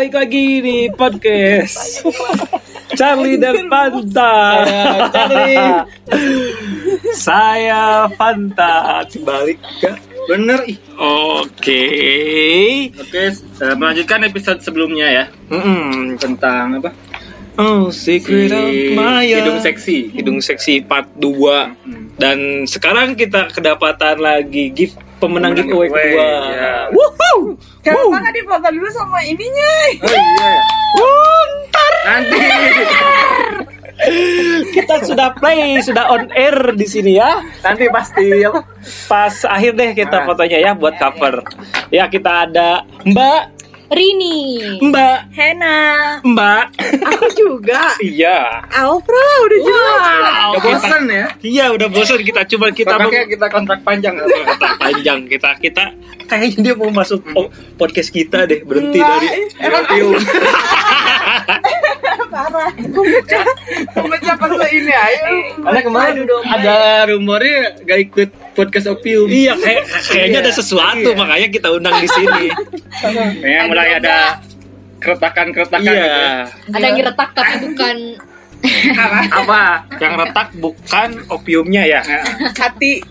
balik lagi di podcast Charlie dan Fanta. Saya Fanta balik ke bener. Oke, melanjutkan episode sebelumnya ya. Tentang apa? Oh, Secret of Maya. Hidung seksi part 2. Dan sekarang kita kedapatan lagi gift pemenang giveaway kedua. Wuhuu. Kenapa enggak difoto dulu sama ininya? Oh iya. Ntar. Nanti. Kita sudah play, sudah on air di sini ya. Nanti pasti apa? Pas akhir deh kita fotonya ya buat cover. Ya, kita ada Mbak Rini, Mbak Hena, Mbak aku juga. Iya. Alpra udah jelas. Udah bosan ya? Iya, udah bosan kita pakai kita kontrak panjang. Kita kayaknya dia mau masuk podcast kita deh, berhenti dari radio. Parah. Kumecah perlu ini ayo. Karena kemarin ada rumornya gak ikut podcast Opium. Iya, kayaknya ada sesuatu makanya kita undang di sini. Memang mulai ada keretakan-keretakan gitu. Ada yang retak tapi bukan apa? Yang retak bukan opiumnya ya. Hati.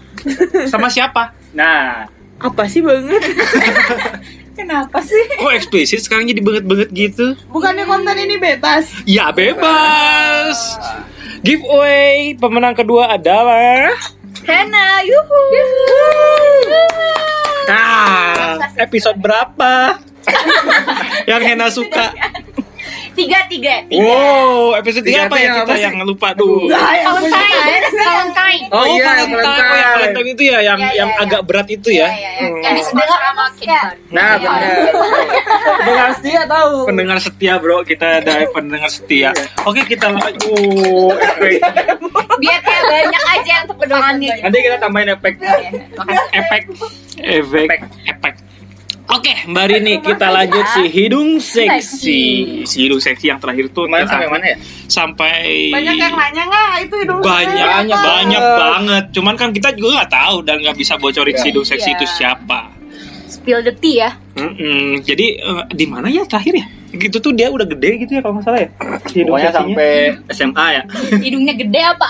Sama siapa? Nah, apa sih banget? Kenapa sih? Kok eksplisit sekarang jadi banget-banget gitu? Bukannya konten ini bebas? Ya bebas. Giveaway pemenang kedua adalah Hena. Yuhu. Nah, episode berapa yang Hena suka? 3. Wow, episode 3 apa ya kita yang lupa dulu? Valentine. Oh iya, Valentine itu ya yang agak berat itu ya. Yang disebelah sama Kinton. Nah, benar. Pendengar setia tahu. Pendengar setia, Bro. Kita ada pendengar setia. Oke, kita efek. Biar kayak banyak aja yang kedengarannya. Nanti kita tambahin efek. Oke, Mbak Rini, kita lanjut si hidung seksi. Si hidung seksi yang terakhir tuh sampai mana ya? Sampai banyak yang nanya enggak itu hidung seksi? Banyak banget. Cuman kan kita juga enggak tahu dan enggak bisa bocorin si hidung seksi itu siapa. Spill the tea ya. Jadi di mana ya terakhir ya? Gitu tuh dia udah gede gitu ya kalau enggak salah ya. Hidungnya sampai SMA ya. Hidungnya gede apa?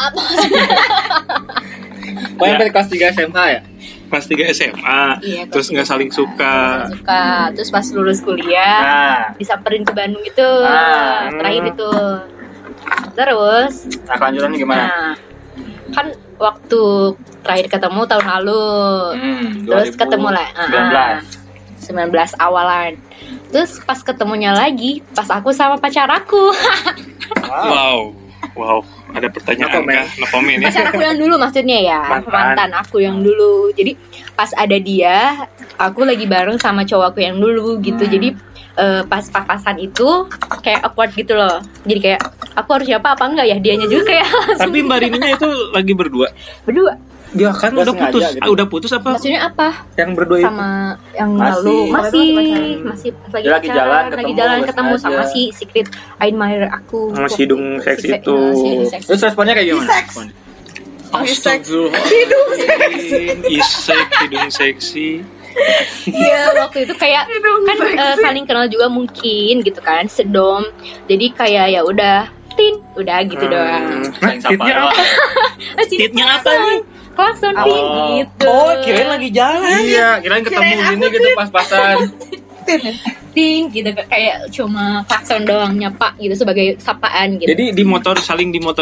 Sampai kelas 3 SMA ya. Kelas 3 SMA, iya, terus nggak saling suka, terus pas lulus kuliah disamperin ke Bandung itu, terakhir itu, terus. Nah, kelanjutannya gimana? Nah, kan waktu terakhir ketemu tahun lalu, terus 2019. Ketemu lah, 19 awalan, terus pas ketemunya lagi, pas aku sama pacar aku. Wow, ada pertanyaan kah? No comment ya. Pacar aku yang dulu maksudnya ya, mantan aku yang dulu. Jadi pas ada dia, aku lagi bareng sama cowok aku yang dulu gitu. Jadi pas papasan itu kayak awkward gitu loh. Jadi kayak aku harus siapa apa enggak ya? Dianya juga kayak langsung. Tapi Mbak Rininya itu lagi berdua. Dia kan udah putus, gitu. Udah putus apa? Maksudnya apa? Yang berdua itu sama yang lalu masih lagi jalan ketemu sama si Secret Admirer aku. Sama si hidung seksi itu. Terus responnya kayak gimana? Hidung seksi. Iya, waktu itu kayak kan saling kenal juga mungkin gitu kan, sedom. Jadi kayak ya udah gitu doang. Titnya apa nih? Klakson gitu. Oh, kirain lagi jalan. Iya, kirain ketemu gini gitu pas-pasan. Tin gitu kayak cuma klakson doang nyapa gitu sebagai sapaan gitu. Jadi di motor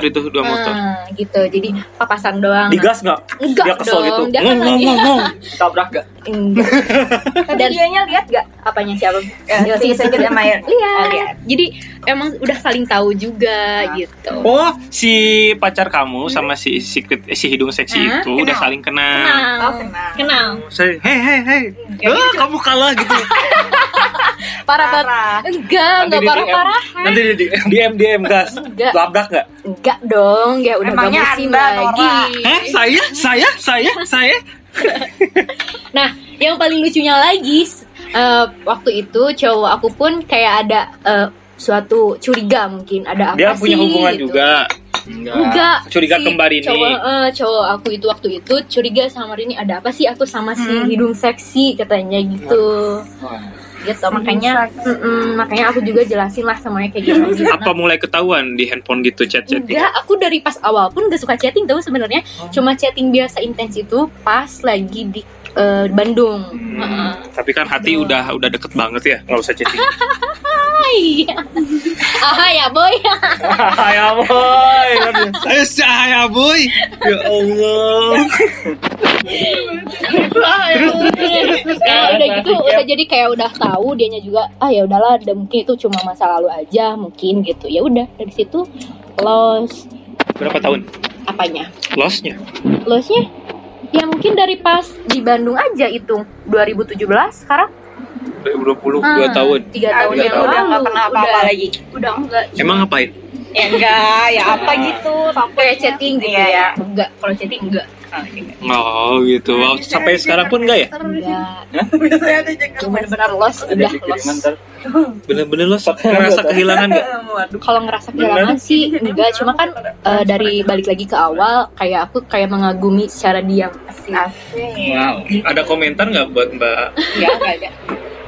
itu dua motor. Gitu. Jadi papasan doang. Digas enggak? Dia kesel gitu. Ngomong. Tabrak enggak? Dan dianya lihat enggak apanya siapa? Si Secret Admirer. Lihat. Jadi emang udah saling tahu juga gitu. Oh, si pacar kamu sama si Secret si hidung seksi itu udah saling kenal. Hey. Kamu kalah gitu. Parah. Enggak parah-parah. Nanti di DM gas. Labrak enggak? Enggak dong, ya udah enggak musim lagi. Saya. Nah, yang paling lucunya lagi waktu itu cowok aku pun kayak ada suatu curiga mungkin ada apa sih. Dia punya hubungan gitu. Juga. Enggak. Curiga si kembar ini. Cowok aku itu waktu itu curiga sama Rini ada apa sih aku sama si hidung seksi katanya gitu. gitu. Makanya aku juga jelasin lah semuanya kayak gimana. Apa mulai ketahuan di handphone gitu chat-chat? Enggak, aku dari pas awal pun gak suka chatting tau sebenarnya. Cuma chatting biasa intens itu pas lagi di Bandung. Tapi kan hati udah deket banget ya, nggak usah chatting. Ahaya boy. Saya boy. Ya Allah. Terus udah gitu, udah jadi kayak udah tahu dianya juga. Ah ya udahlah, mungkin itu cuma masa lalu aja, mungkin gitu. Ya udah dari situ los. Berapa tahun? Apanya? Losnya? Ya mungkin dari pas di Bandung aja itu 2017 sekarang 2020 2 tahun 3 tahun yang lalu udah nggak pernah apa-apa lagi. Udah enggak. Emang ngapain? Ya enggak, ya apa gitu sampai chatting gitu ya. Enggak, kalau chatting enggak. Oh gitu. Sampai sekarang pun enggak ya? Enggak. Biasanya ada jengkel. Benar-benar lost, udah lost. Benar-benar lost. Ngerasa kehilangan enggak? Kalau ngerasa kehilangan sih enggak, cuma kan dari balik lagi ke awal kayak aku kayak mengagumi secara diam. Asik. Wow. Ada komentar enggak buat Mbak? Enggak ada.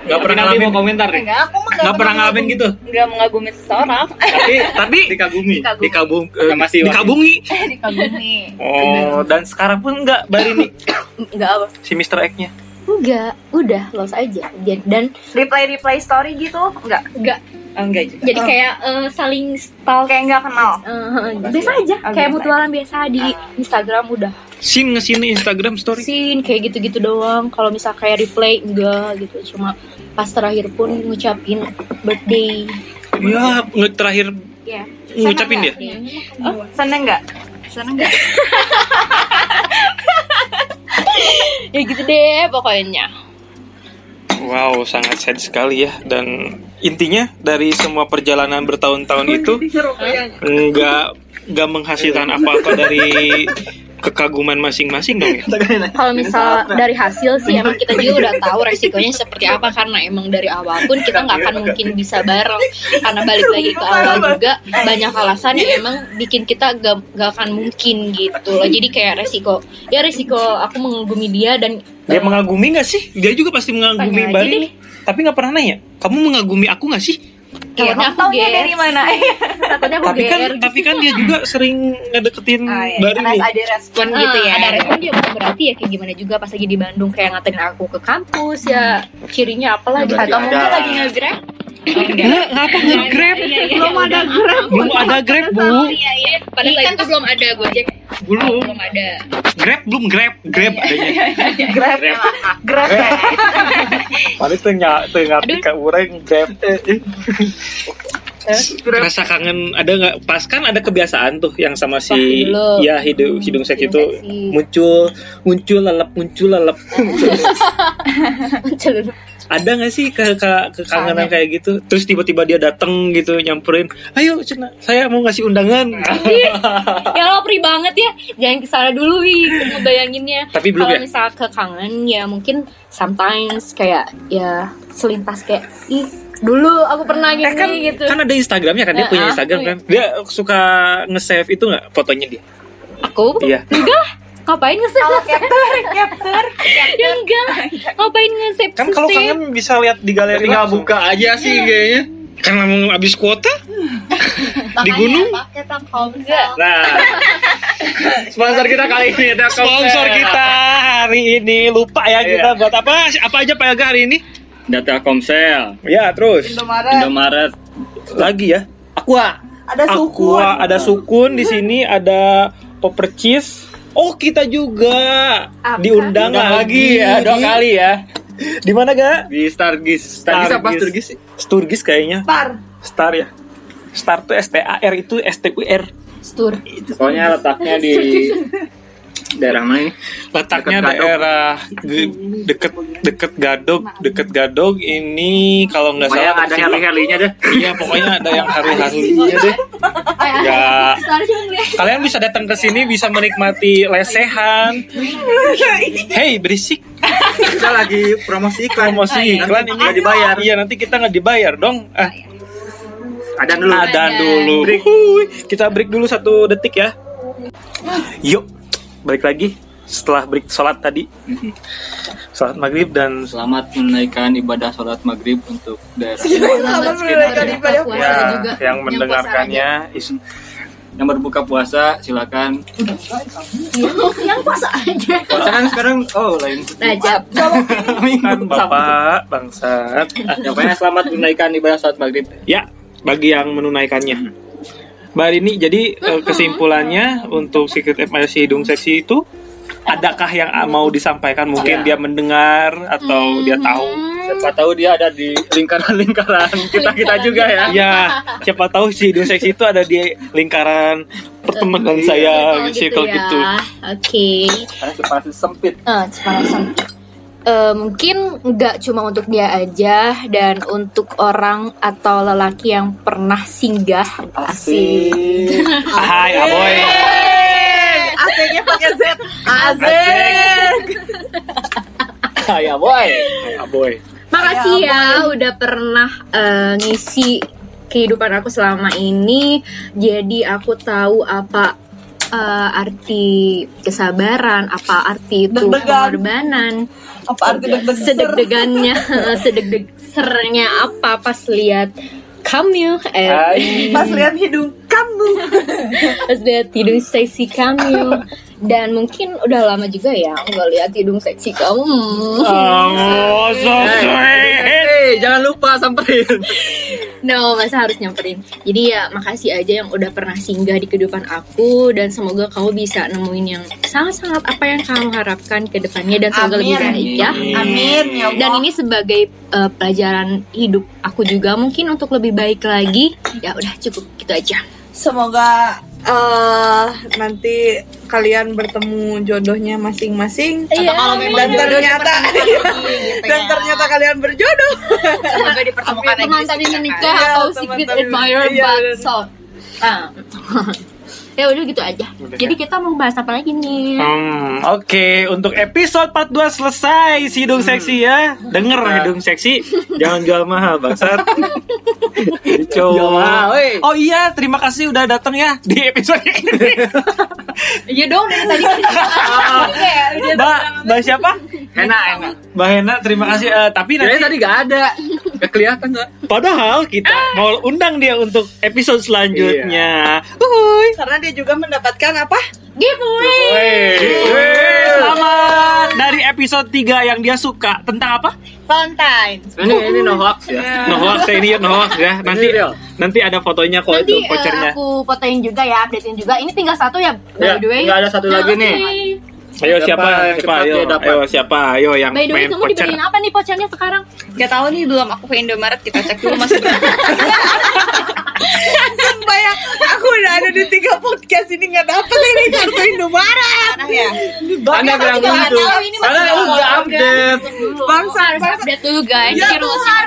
Gak pernah ngalamin komentar deh. Enggak, aku mah gak pernah ngalamin gitu. Enggak mengagumi seseorang. Tapi dikagumi. Oh, dan sekarang pun enggak Barini. Enggak apa? Si Mr. X-nya. Enggak, udah los aja. Dan reply story gitu? Enggak juga. Jadi kayak saling stalk kayak enggak kenal. Biasa aja, kayak mutualan biasa di Instagram udah. Nge-sini Instagram story. Kayak gitu-gitu doang. Kalau misal kayak reply enggak gitu. Cuma pas terakhir pun ngucapin birthday. Ya, terakhir. Iya. Ngucapin dia. Oh, seneng enggak? Ya gitu deh pokoknya. Wow, sangat sad sekali ya. Dan intinya dari semua perjalanan bertahun-tahun itu nggak menghasilkan apa-apa dari kekaguman masing-masing dong ya. Kalau misal dari hasil sih emang kita juga udah tahu resikonya seperti apa, karena emang dari awal pun kita nggak akan mungkin bisa bareng, karena balik lagi ke awal juga banyak alasan yang emang bikin kita nggak akan mungkin gitu loh. Jadi kayak resiko aku mengagumi dia dan dia mengagumi nggak sih? Dia juga pasti mengagumi Barini, tapi nggak pernah nanya. Kamu mengagumi aku nggak sih? Kayaknya aku dari mana? Tapi kan dia juga sering ngedeketin Barini. Ada respon gitu ya. Ada respon dia, bukan berarti ya kayak gimana juga pas lagi di Bandung kayak ngatain aku ke kampus ya. Cirinya apalah? Atau mungkin lagi nge-grab? Ngapa nge-grab? Belum ada grab bu. Pada saat itu belum ada Gojek. Belum ada. Grab adanya. Grab. Paling tengah tika ureng grab. Rasa kangen ada nggak? Pas kan ada kebiasaan tuh yang sama si ya hidung seks itu muncul lelep. Ada nggak sih kekangenan kayak gitu? Terus tiba-tiba dia datang gitu nyamperin, ayo Cina, saya mau ngasih undangan. Ya lo pri banget ya, jangan kesana dulu ngebayanginnya. Tapi belum ya? Kalau misal kekangen ya mungkin sometimes kayak ya selintas kayak dulu aku pernah gini kan, gitu. Kan ada Instagramnya kan, dia punya Instagram kan. Dia suka nge-save itu nggak fotonya dia? Aku? Iya. Enggak. Ngapain nge-save? Kalau capture. Ya enggak. Ngapain nge-save? Kan kalau kangen bisa lihat di galeri. Tinggal buka aja sih kayaknya. Karena mau habis kuota. Di gunung. Pakai Telkomsel. Nah. Sponsor kita kali ini Telkomsel. Sponsor kita hari ini lupa ya kita buat apa? Apa aja Pak Aga hari ini? Telkomsel. Ya, terus Indomaret. Lagi ya. Aqua, ada Sukun di sini, ada Poppercis. Oh, kita juga diundang lagi ya, 2 kali ya. Di mana, Ga? Di Stargis apa Sturgis? Sturgis kayaknya. Star ya. Star tuh STAR itu STUR. Stur. Soalnya letaknya di daerah mana ini? Letaknya daerah deket Gadog ini kalau nggak salah. Pokoknya ada yang hari-harinya deh. Iya, pokoknya ada yang hari-harinya deh. Ya, kalian bisa datang ke sini, bisa menikmati lesehan. Hey, berisik. Kita lagi promosi iklan ini nggak dibayar. Iya, nanti kita nggak dibayar dong. Adan dulu. Break. Kita break dulu 1 detik ya. Yuk. Balik lagi setelah break sholat tadi, sholat maghrib, dan selamat menunaikan ibadah sholat maghrib untuk daerah yang mendengarkannya, yang berbuka puasa silakan. Yang puasa aja. Puasa kan sekarang lain. Rajab. Bapak bangsat. Jawabannya selamat menunaikan ibadah sholat maghrib. Ya, bagi yang menunaikannya. Mbak Rini, jadi kesimpulannya untuk Secret Admirer Si Hidung Seksi itu, adakah yang mau disampaikan? Mungkin dia mendengar atau dia tahu. Siapa tahu dia ada di lingkaran-lingkaran kita juga ya. Ya, siapa tahu Si Hidung Seksi itu ada di lingkaran pertemanan saya, circle gitu. Oke. Karena separasi sempit. Mungkin nggak cuma untuk dia aja, dan untuk orang atau lelaki yang pernah singgah. Asik. Hai aboy. Asiknya pakai Z. Asik. Hai aboy. Makasih ya udah pernah ngisi kehidupan aku selama ini. Jadi aku tahu apa arti kesabaran, apa arti itu pengorbanan, apa arti sedeg-degannya, sedeg-degernya apa pas lihat kamu, pas lihat hidung kamu, pas lihat hidung seksi kamu. Dan mungkin udah lama juga ya nggak lihat hidung seksi kamu. So sweet. Jangan lupa samperin. No, masa harus nyamperin. Jadi ya makasih aja yang udah pernah singgah di kehidupan aku, dan semoga kamu bisa nemuin yang sangat-sangat apa yang kamu harapkan ke depannya, dan semoga lebih baik ya. Amin. Dan ini sebagai pelajaran hidup aku juga mungkin untuk lebih baik lagi. Ya udah cukup gitu aja. Semoga nanti kalian bertemu jodohnya masing-masing, atau kalau memang ternyata kalian berjodoh, semoga dipertemukan lagi. Teman tadi menikah atau secret admirer bangsat. Ya udah gitu aja. Jadi kita mau bahas apa lagi nih? Oke, untuk episode part 2 selesai Si Hidung Seksi ya. Denger Hidung Seksi, jangan jual mahal bangsat. Coba. Oh iya, terima kasih udah datang ya di episode ini. Iya dong dari tadi. Mbak siapa? Hena. Mbak Hena, terima kasih. Tapi nanti tadi nggak ada, nggak kelihatan nggak. Padahal kita mau undang dia untuk episode selanjutnya. Uhuy. Karena dia juga mendapatkan apa? Giveaway. Selamat dari episode 3 yang dia suka tentang apa? Valentine. Ini no hoax ya. Yeah. No hoax ya. Nanti ada fotonya kok itu vouchernya. Aku fotoin juga ya, updatein juga. Ini tinggal satu ya. By the way. Enggak ada satu lagi nih. Ayo siapa yang main voucher. By the way, tunggu dibeliin apa nih vouchernya sekarang? Enggak tahu nih, belum aku ke Indomaret, kita cek dulu masih berapa. Sumpah ya, aku udah ada di 3 podcast ini nggak dapet ini kartu Indomaret. Anda bilang gitu, karena aku nggak update. Bangsa harus update dulu guys. Ya Tuhan.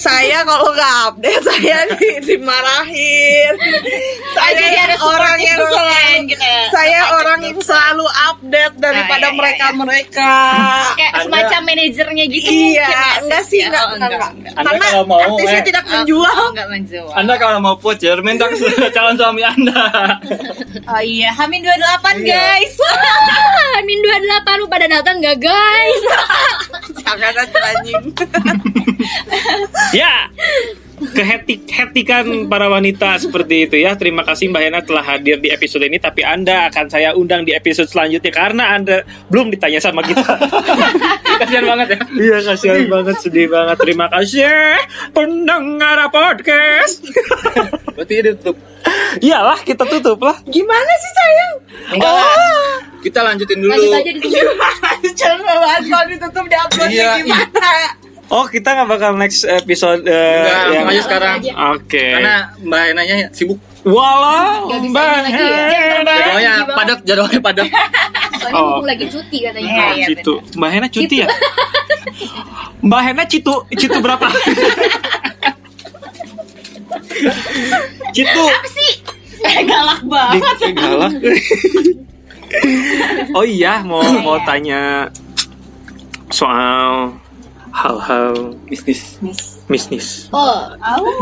Saya kalau nggak update saya dimarahin. Saya orang yang selalu, saya orang yang selalu update daripada mereka. Kayak semacam manajernya gitu. Iya, enggak sih, enggak. Karena artisnya tidak menjual. Anda kalau mau voucher, minta ke calon suami Anda. Oh iya, Hamin 28 guys. Hamin 28 lu pada datang nggak guys? Jangan anjing. Ya, kehetikan para wanita seperti itu ya. Terima kasih Mbak Hena telah hadir di episode ini. Tapi Anda akan saya undang di episode selanjutnya, karena Anda belum ditanya sama kita. Kasian banget ya. Iya, kasian banget, sedih banget. Terima kasih pendengar podcast. Berarti ditutup. Iyalah, kita tutup lah. Gimana sih sayang? Enggak kita lanjutin dulu. Lanjut aja ditutup. Gimana? Kalau ditutup di uploadnya gimana? Oh, kita nggak bakal next episode yang aja sekarang. Oke. Karena Mbak Enanya sibuk. Walau Mbak Hena Jadwalnya padat. Soalnya mumpung lagi cuti katanya. Iya, gitu. Mbak Hena cuti ya? Mbak Hena Citu berapa? Citu. Apa sih? Galak banget. Galak. Oh iya, mau tanya soal hal-hal bisnis.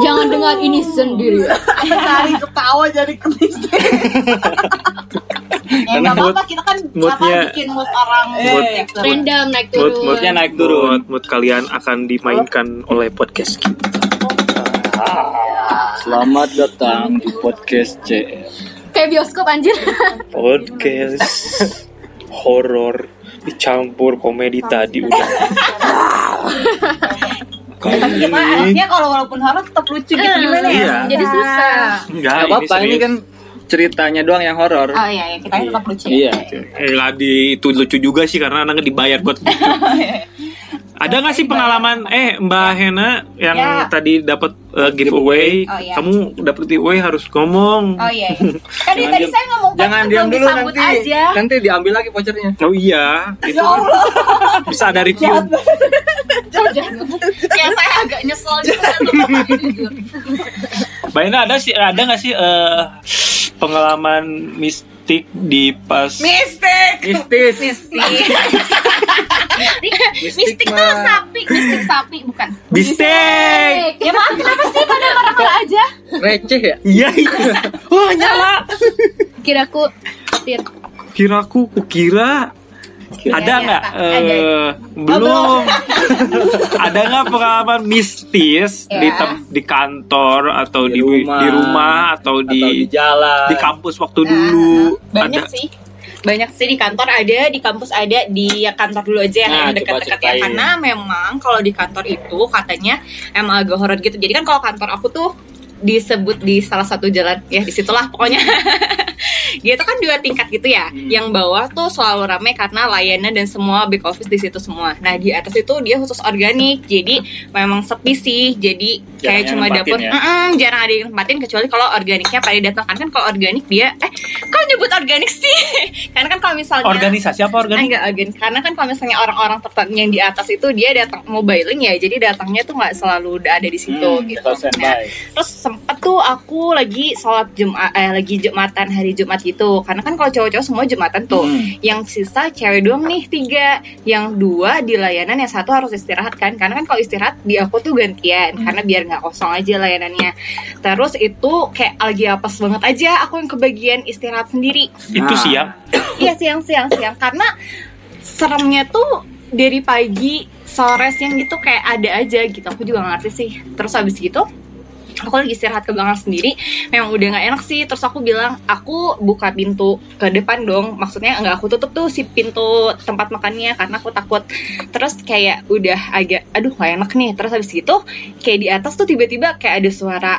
Jangan dengar ini sendiri. Dari ketawa jadi ke bisnis. Karena apa-apa, kita kan moodnya bikin mood orang random naik turun. Moodnya naik turun. Mood kalian akan dimainkan oleh podcast kita. Selamat datang di podcast CR. Kayak bioskop anjir. Podcast horor dicampur komedi tadi udah. Tapi kita anaknya kalau walaupun horor tetap lucu gitu gimana ya? Jadi susah. Enggak apa-apa, ini kan ceritanya doang yang horor. Oh iya, kita tetap lucu. Iya. Ladi itu lucu juga sih karena anaknya dibayar buat lucu. Ada nggak sih pengalaman Mbak Hena yang tadi dapat giveaway? Oh, iya. Kamu dapat giveaway harus ngomong. Oh iya. Tadi tadi saya ngomong. Jangan diam dulu nanti. Aja. Nanti diambil lagi vouchernya. Oh iya. Itu bisa ada review. Kayak saya agak nyesel gitu kan jujur. Mbak Hena ada nggak sih pengalaman mistik di pas mistik tuh sapi, mistik sapi bukan. Mistik. Ya maaf, kenapa sih pada marah-marah aja? Receh ya? Iya. Wah, nyala. Kira-kira ada nggak? Belum. Ada nggak pengalaman mistis di kantor atau di rumah atau di jalan, di kampus waktu dulu? Banyak sih. Banyak sih, di kantor ada, di kampus ada, di kantor dulu aja yang dekat-dekat ya. Karena memang kalau di kantor itu katanya emang agak horor gitu. Jadi kan kalau kantor aku tuh disebut di salah satu jalan, ya disitulah pokoknya. Gitu kan 2 tingkat gitu ya. Yang bawah tuh selalu ramai karena layanan dan semua back office di situ semua. Nah di atas itu dia khusus organik, jadi memang sepi sih. Jadi kayak cuma dapur, jarang ada yang tempatin kecuali kalau organiknya pada datang. Kan kalau organik dia, kok nyebut organik sih? Karena kan kalau misalnya organisasi apa organik? Enggak organik. Karena kan kalau misalnya orang-orang tertentu yang di atas itu dia datang mobiling ya, jadi datangnya tuh nggak selalu ada di situ gitu. Nah, terus sempet tuh aku lagi sholat lagi jumatan hari Jumat gitu. Karena kan kalau cowok-cowok semua jumatan tuh, yang sisa cewek doang nih 3, yang 2 di layanan, yang 1 harus istirahat kan. Karena kan kalau istirahat di aku tuh gantian, karena biar nggak kosong aja layanannya. Terus itu kayak lagi apes banget aja, aku yang kebagian istirahat sendiri. Itu siang? Iya siang. Karena seremnya tuh dari pagi, sore, siang gitu kayak ada aja gitu. Aku juga nggak ngerti sih. Terus habis gitu aku lagi istirahat ke belakang sendiri, memang udah nggak enak sih. Terus aku bilang, aku buka pintu ke depan dong, maksudnya nggak aku tutup tuh si pintu tempat makannya karena aku takut. Terus kayak udah agak aduh nggak enak nih. Terus habis gitu kayak di atas tuh tiba-tiba kayak ada suara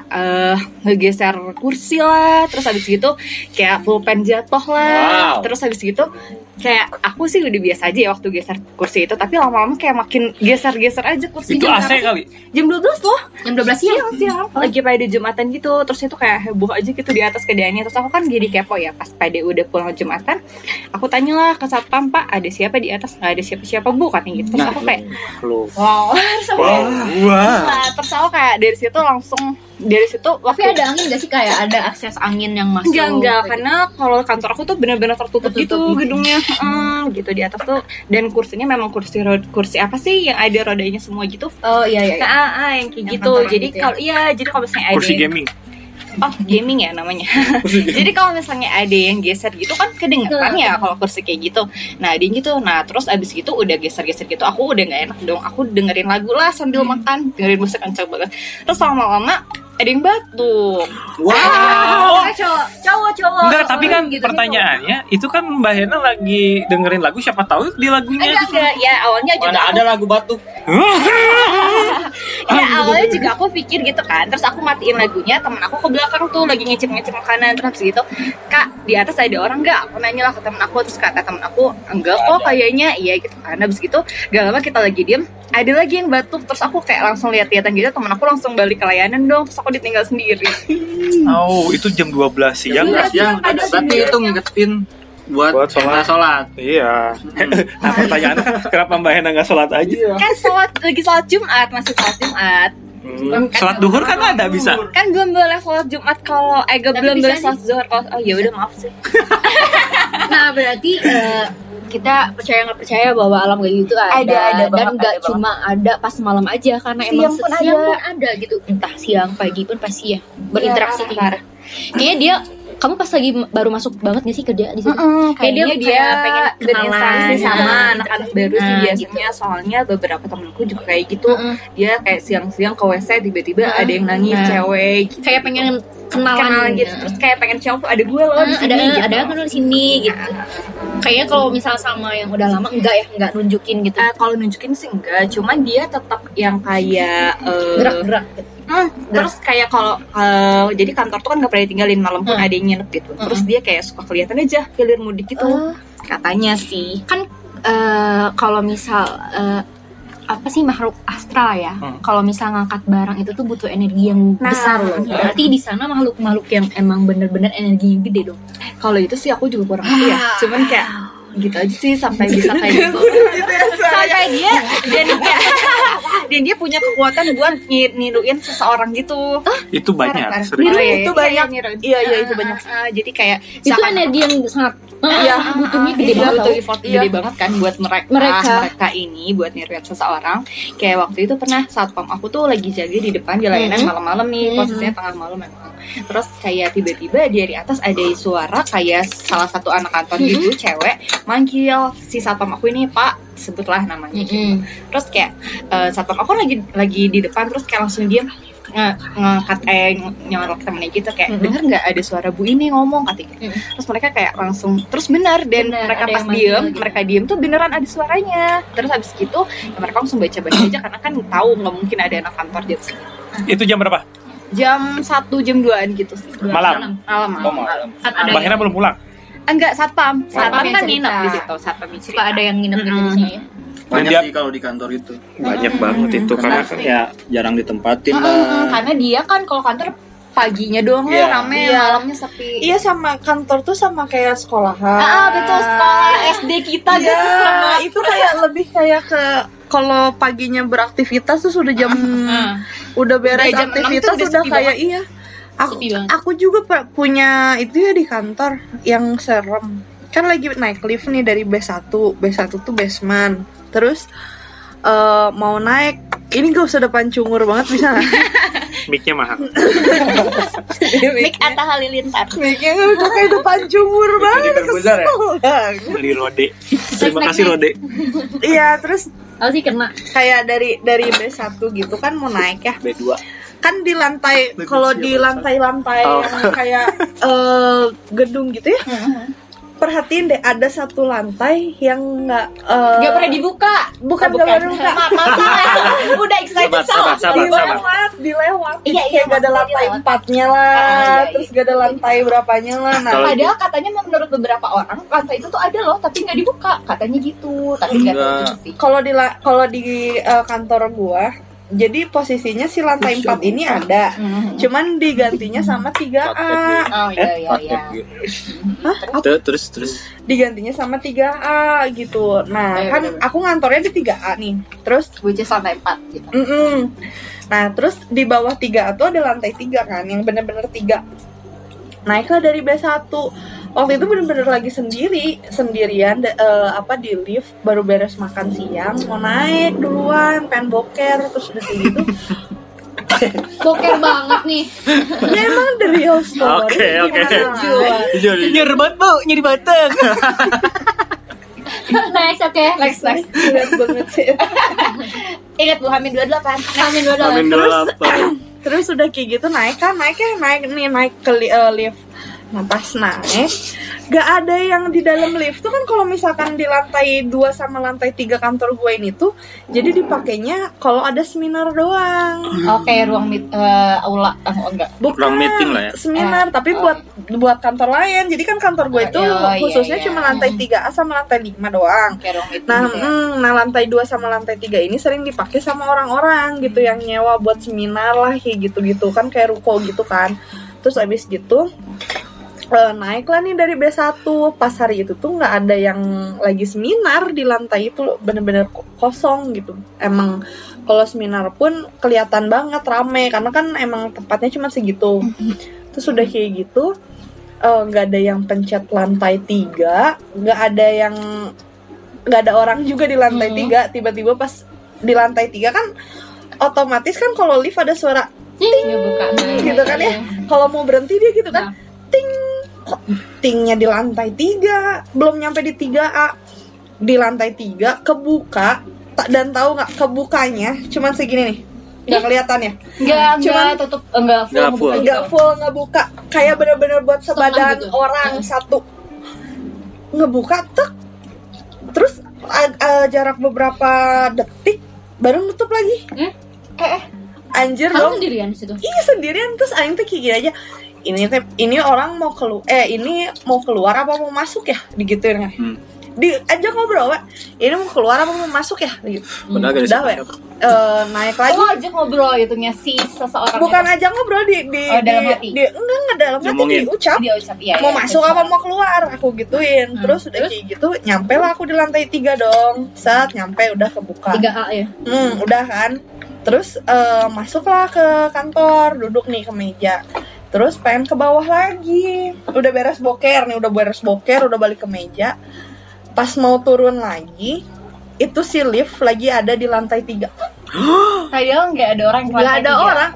ngegeser kursi lah, terus habis gitu kayak pulpen jatuh lah. Terus habis gitu kayak aku sih udah biasa aja ya waktu geser kursi itu, tapi lama-lama kayak makin geser-geser aja kursi itu. AC kali jam 12 loh, jam 12 siang lagi pada jumatan gitu. Terus itu kayak heboh aja gitu di atas keadaannya. Terus aku kan jadi kepo ya, pas pada udah pulang jumatan aku tanyalah ke satpam, Pak ada siapa di atas? Nggak ada siapa-siapa Bu katanya gitu. Terus aku kayak terus aku kayak dari situ langsung tapi ada angin nggak sih, kayak ada akses angin yang masuk? Enggak karena kalau kantor aku tuh benar-benar tertutup gitu gedungnya. Gitu di atas tuh, dan kursinya memang kursi apa sih yang ada rodanya semua gitu. Oh iya. Nah, yang kayak gitu. Jadi kalau kalau misalnya ada kursi gaming. Oh, gaming ya namanya. Jadi kalau misalnya ada yang geser gitu kan kedengeran ya kalau kursi kayak gitu. Nah, dia gitu. Nah, terus abis gitu udah geser-geser gitu, aku udah nggak enak dong. Aku dengerin lagu lah sambil makan, dengerin musik kenceng banget. Terus lama-lama ada yang batuk. Wow. Cowok. Enggak, tapi kan gitu, pertanyaannya itu kan Mbak Hena lagi dengerin lagu, siapa tahu di lagunya gitu. Ya awalnya juga ada lagu batuk. Ya awalnya juga aku pikir gitu kan. Terus aku matiin lagunya, teman aku ke belakang tuh lagi ngicip-ngicip makanan. Terus gitu, Kak di atas ada orang nggak? Aku nanyalah ke teman aku. Terus kata teman aku enggak kok kayaknya. Iya gitu kan. Abis gitu gak lama kita lagi diem, ada lagi yang batuk. Terus aku kayak langsung lihat-lihatan gitu, teman aku langsung balik ke layanan dong. Terus aku ditinggal sendiri. Oh itu jam 12 siang. Berarti itu ngingetin buat sholat. Iya. Nah pertanyaannya kenapa Mbak Hena gak sholat aja? Kan sholat, lagi sholat Jumat. Masih sholat Jumat. Sholat duhur kan ada bisa. Kan belum boleh sholat Jumat kalau belum boleh sholat zuhur. Oh ya udah maaf sih. Nah berarti kita percaya nggak percaya bahwa alam kayak gitu ada dan nggak cuma ada pas malam aja, karena emang siang pun ada gitu, entah siang pagi pun pasti ya berinteraksi. Kayaknya dia Kamu pas lagi baru masuk banget gak sih kerja di situ? Kayaknya dia pengen berinteraksi sama anak-anak baru sih biasanya gitu. Soalnya beberapa temenku juga kayak gitu. Dia kayak siang-siang ke WC tiba-tiba ada yang nangis cewek gitu. Kayak pengen kenalan gitu. Terus kayak pengen cowok ada gue loh di sini gitu. Ada aku di sini gitu. Kayaknya kalau misal sama yang udah lama enggak nunjukin gitu. Kalau nunjukin sih enggak, cuman dia tetap yang kayak gerak-gerak gitu. Terus kayak kalau jadi kantor tuh kan nggak pernah ditinggalin, malam pun ada yang nginep gitu. Terus dia kayak suka kelihatan aja hilir mudik gitu katanya sih. Kan kalau misal apa sih makhluk astral ya? Kalau misal ngangkat barang itu tuh butuh energi yang besar loh. Berarti di sana makhluk-makhluk yang emang bener-bener energinya gede dong. Kalau itu sih aku juga kurang ngerti ya. Cuman kayak gitu aja sih sampai bisa kayak gitu. Sampai dia dan dia punya kekuatan buat niruin seseorang gitu. Itu banyak. Itu banyak. Jadi kayak itu energi yang sangat butuhnya butuh effort gede banget kan buat mereka ini buat niruin seseorang. Kayak waktu itu pernah satpam aku tuh lagi jaga di depan di layanan malam-malam nih, posisinya tengah malam memang. Terus kayak tiba-tiba dari atas ada suara kayak salah satu anak kantor gitu, cewek. Manggil si satpam aku ini, Pak, sebutlah namanya gitu. Terus kayak satpam aku lagi di depan, terus kayak langsung diam ngangkat nyorok temennya gitu kayak dengar nggak ada suara bu ini ngomong katanya. Terus mereka kayak langsung terus benar mereka pas diem tuh beneran ada suaranya. Terus habis gitu mereka langsung baca aja karena kan tahu nggak mungkin ada anak kantor di sini. Itu jam berapa? Jam 1 jam 2an gitu sih. Malam. Mbak Hera belum pulang. Enggak, satpam kan nginep di situ, satpam cerita. Suka ada yang nginep di sini. Banyak sih kalau di kantor itu. Banyak banget itu karena ya jarang ditempatin. Karena dia kan kalau kantor paginya doang ramai, malamnya sepi. Iya, sama kantor tuh sama kayak sekolahan. Betul, sekolah SD kita gitu sama. Itu kayak lebih kayak ke kalau paginya beraktivitas tuh sudah jam udah beres aktivitas sudah kayak Aku juga punya itu ya di kantor yang serem. Kan lagi naik lift nih dari B1 tuh basement. Terus mau naik, ini gak usah depan cungur banget bisa gak? Mic-nya mahal. Mic atau halilintar. Mic-nya udah kayak depan cungur banget. Besar ya? Beli Rode. Terima kasih Rode. Iya terus. Aku sih kena. Kayak dari B1 gitu kan mau naik ya. B2. Kan di lantai, kalau di lantai-lantai yang kayak gedung gitu ya, perhatiin deh ada satu lantai yang nggak pernah dibuka, bukan. Udah excited dilewat, iya, kayak nggak ada lantai 4-nya lah, terus nggak ada lantai berapanya lah. Padahal katanya menurut beberapa orang lantai itu tuh ada loh, tapi nggak dibuka, katanya gitu, tapi nggak tahu sih. Kalau di kantor gua. Jadi posisinya si lantai 4 ini ada, cuman digantinya sama 3A. Oh iya. Terus digantinya sama 3A gitu. Nah, kan aku ngantornya di 3A nih. Terus which is lantai 4 gitu. Nah, terus di bawah 3A tuh ada lantai 3 kan, yang benar-benar 3. Naiklah dari B1. Waktu itu bener-bener lagi sendirian di lift baru beres makan siang mau naik duluan pengen boker terus udah gitu boker banget nih ya emang the real story. Oke. Nyeri banget bu, nyeri batang. Next, next. Ingat banget sih. Ingat bu, Hamin 28. Terus udah kayak gitu naik ke lift. Nah pas naik, gak ada yang di dalam lift tuh kan kalau misalkan di lantai 2 sama lantai 3 kantor gue ini tuh jadi dipakainya kalau ada seminar doang. Kayak ruang aula, enggak? Bukan, ruang meeting lah ya. Seminar, tapi buat kantor lain. Jadi kan kantor gue itu khususnya cuma lantai 3A sama lantai 5 doang. Kayak ruang meeting. Nah lantai 2 sama lantai 3 ini sering dipakai sama orang-orang gitu yang nyewa buat seminar lah kayak gitu-gitu kan kayak ruko gitu kan. Terus abis gitu naiklah nih dari B1. Pas hari itu tuh gak ada yang lagi seminar di lantai itu, bener-bener kosong gitu. Emang kalau seminar pun kelihatan banget rame karena kan emang tempatnya cuma segitu. Terus udah kayak gitu gak ada yang pencet lantai 3, gak ada orang juga di lantai 3. Tiba-tiba pas di lantai 3 kan otomatis kan kalau lift ada suara ting gitu kan ya. Kalau mau berhenti dia gitu kan ting tingnya di lantai 3, belum nyampe di 3A, di lantai 3 kebuka. Dan tahu nggak kebukanya cuman segini nih, nggak kelihatan ya, nggak full ngebuka kayak bener-bener buat sebadan gitu. Orang satu ngebuka tek, terus jarak beberapa detik baru nutup lagi. Anjir dong, sendirian situ. Iya sendirian. Terus aing tuh kayak gini aja, ini orang mau keluar, ini mau keluar apa mau masuk ya, digituin kan. Diajak ngobrol, Wak. Ini mau keluar apa mau masuk ya? Gitu. Udah, Wak. Naik lagi. Oh, ajak ngobrol itunya si seseorang. Bukan itu. Ajak ngobrol di dalam hati diucap. Iya, mau masuk apa mau keluar, aku gituin. Terus udah kayak gitu, nyampe lah aku di lantai 3 dong. Saat nyampe udah kebuka. 3A ya. Udah kan. Terus masuklah ke kantor, duduk nih ke meja. Terus pengen ke bawah lagi. Udah beres boker nih, udah balik ke meja. Pas mau turun lagi, itu si lift lagi ada di lantai 3. Padahal nggak ada orang. Nggak ada orang.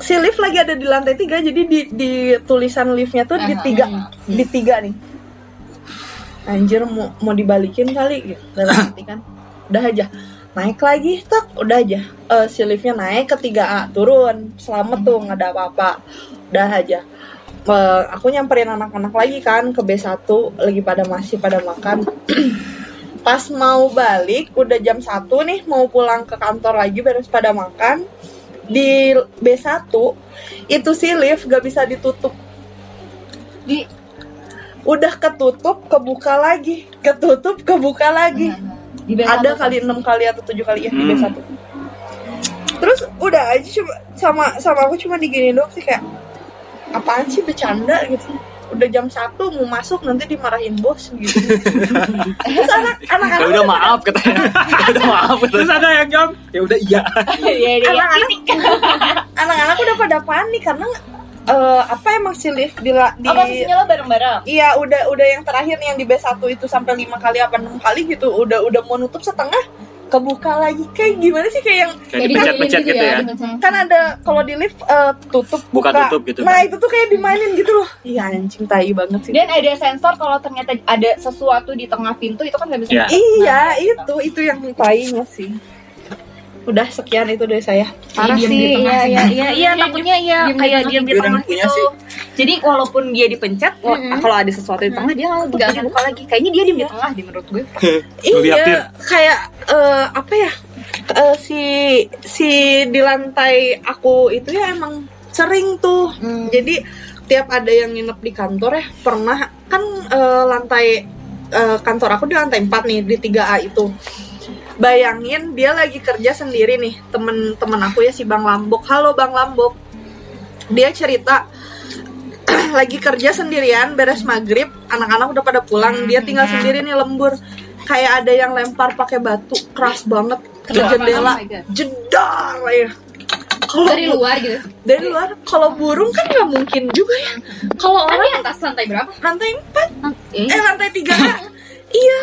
Si lift lagi ada di lantai 3, jadi di tulisan liftnya tuh di tiga nih. Anjir, mau dibalikin kali gitu. Udah nanti kan, udah aja. Naik lagi, tak, udah aja. Si liftnya naik ke 3A, turun, selamat tuh, nggak ada apa-apa. Udah aja. Aku nyamperin anak-anak lagi kan ke B1, lagi masih pada makan. Pas mau balik udah jam 1 nih, mau pulang ke kantor lagi beres pada makan. Di B1 itu si lift gak bisa ditutup. Udah ketutup, kebuka lagi. Ketutup, kebuka lagi. Ada kali 6 kali atau 7 kali ya di B1. Terus udah aja sama aku cuma diginiin doang sih, kayak apaan sih, bercanda gitu. Udah jam 1 mau masuk nanti dimarahin bos gitu. Terus anak-anak udah maaf katanya. Terus ada yang jawab, ya udah iya. Anak-anak udah pada panik karena apa emang si lift di posisinya lo bareng-bareng. Iya, udah yang terakhir nih, yang di B1 itu sampai 5 kali apa 6 kali gitu, udah mau nutup setengah. Kebuka lagi, kayak gimana sih, kayak yang dipencet-pencet gitu ya. Kan ada kalau di lift tutup buka tutup gitu. Nah, itu tuh kayak dimainin gitu loh. Iya, anjing, tai banget sih. Dan ada sensor kalau ternyata ada sesuatu di tengah pintu, itu kan enggak bisa. Yeah. Iya, itu yang tainya sih. Udah sekian itu dari saya. Parah sih. Iya, takutnya ya kayak diam di tengah gitu. Jadi walaupun dia dipencet, kalau ada sesuatu di tengah dia enggak akan buka lagi. Kayaknya dia diam di tengah di menurut gue. Iya, kayak apa ya? Si di lantai aku itu ya emang sering tuh. Jadi tiap ada yang nginep di kantor ya pernah kan, lantai kantor aku di lantai 4 nih, di 3A itu. Bayangin dia lagi kerja sendiri nih, temen aku ya, si Bang Lambok. Halo Bang Lambok. Dia cerita lagi kerja sendirian, beres maghrib, anak-anak udah pada pulang, dia tinggal sendiri nih, lembur. Kayak ada yang lempar pakai batu keras banget ke jendela, jedar ya. Kalo dari luar gitu. Dari luar. Kalau burung kan nggak mungkin juga ya. Kalau orang atas lantai berapa? Lantai 4. Lantai 3. Iya.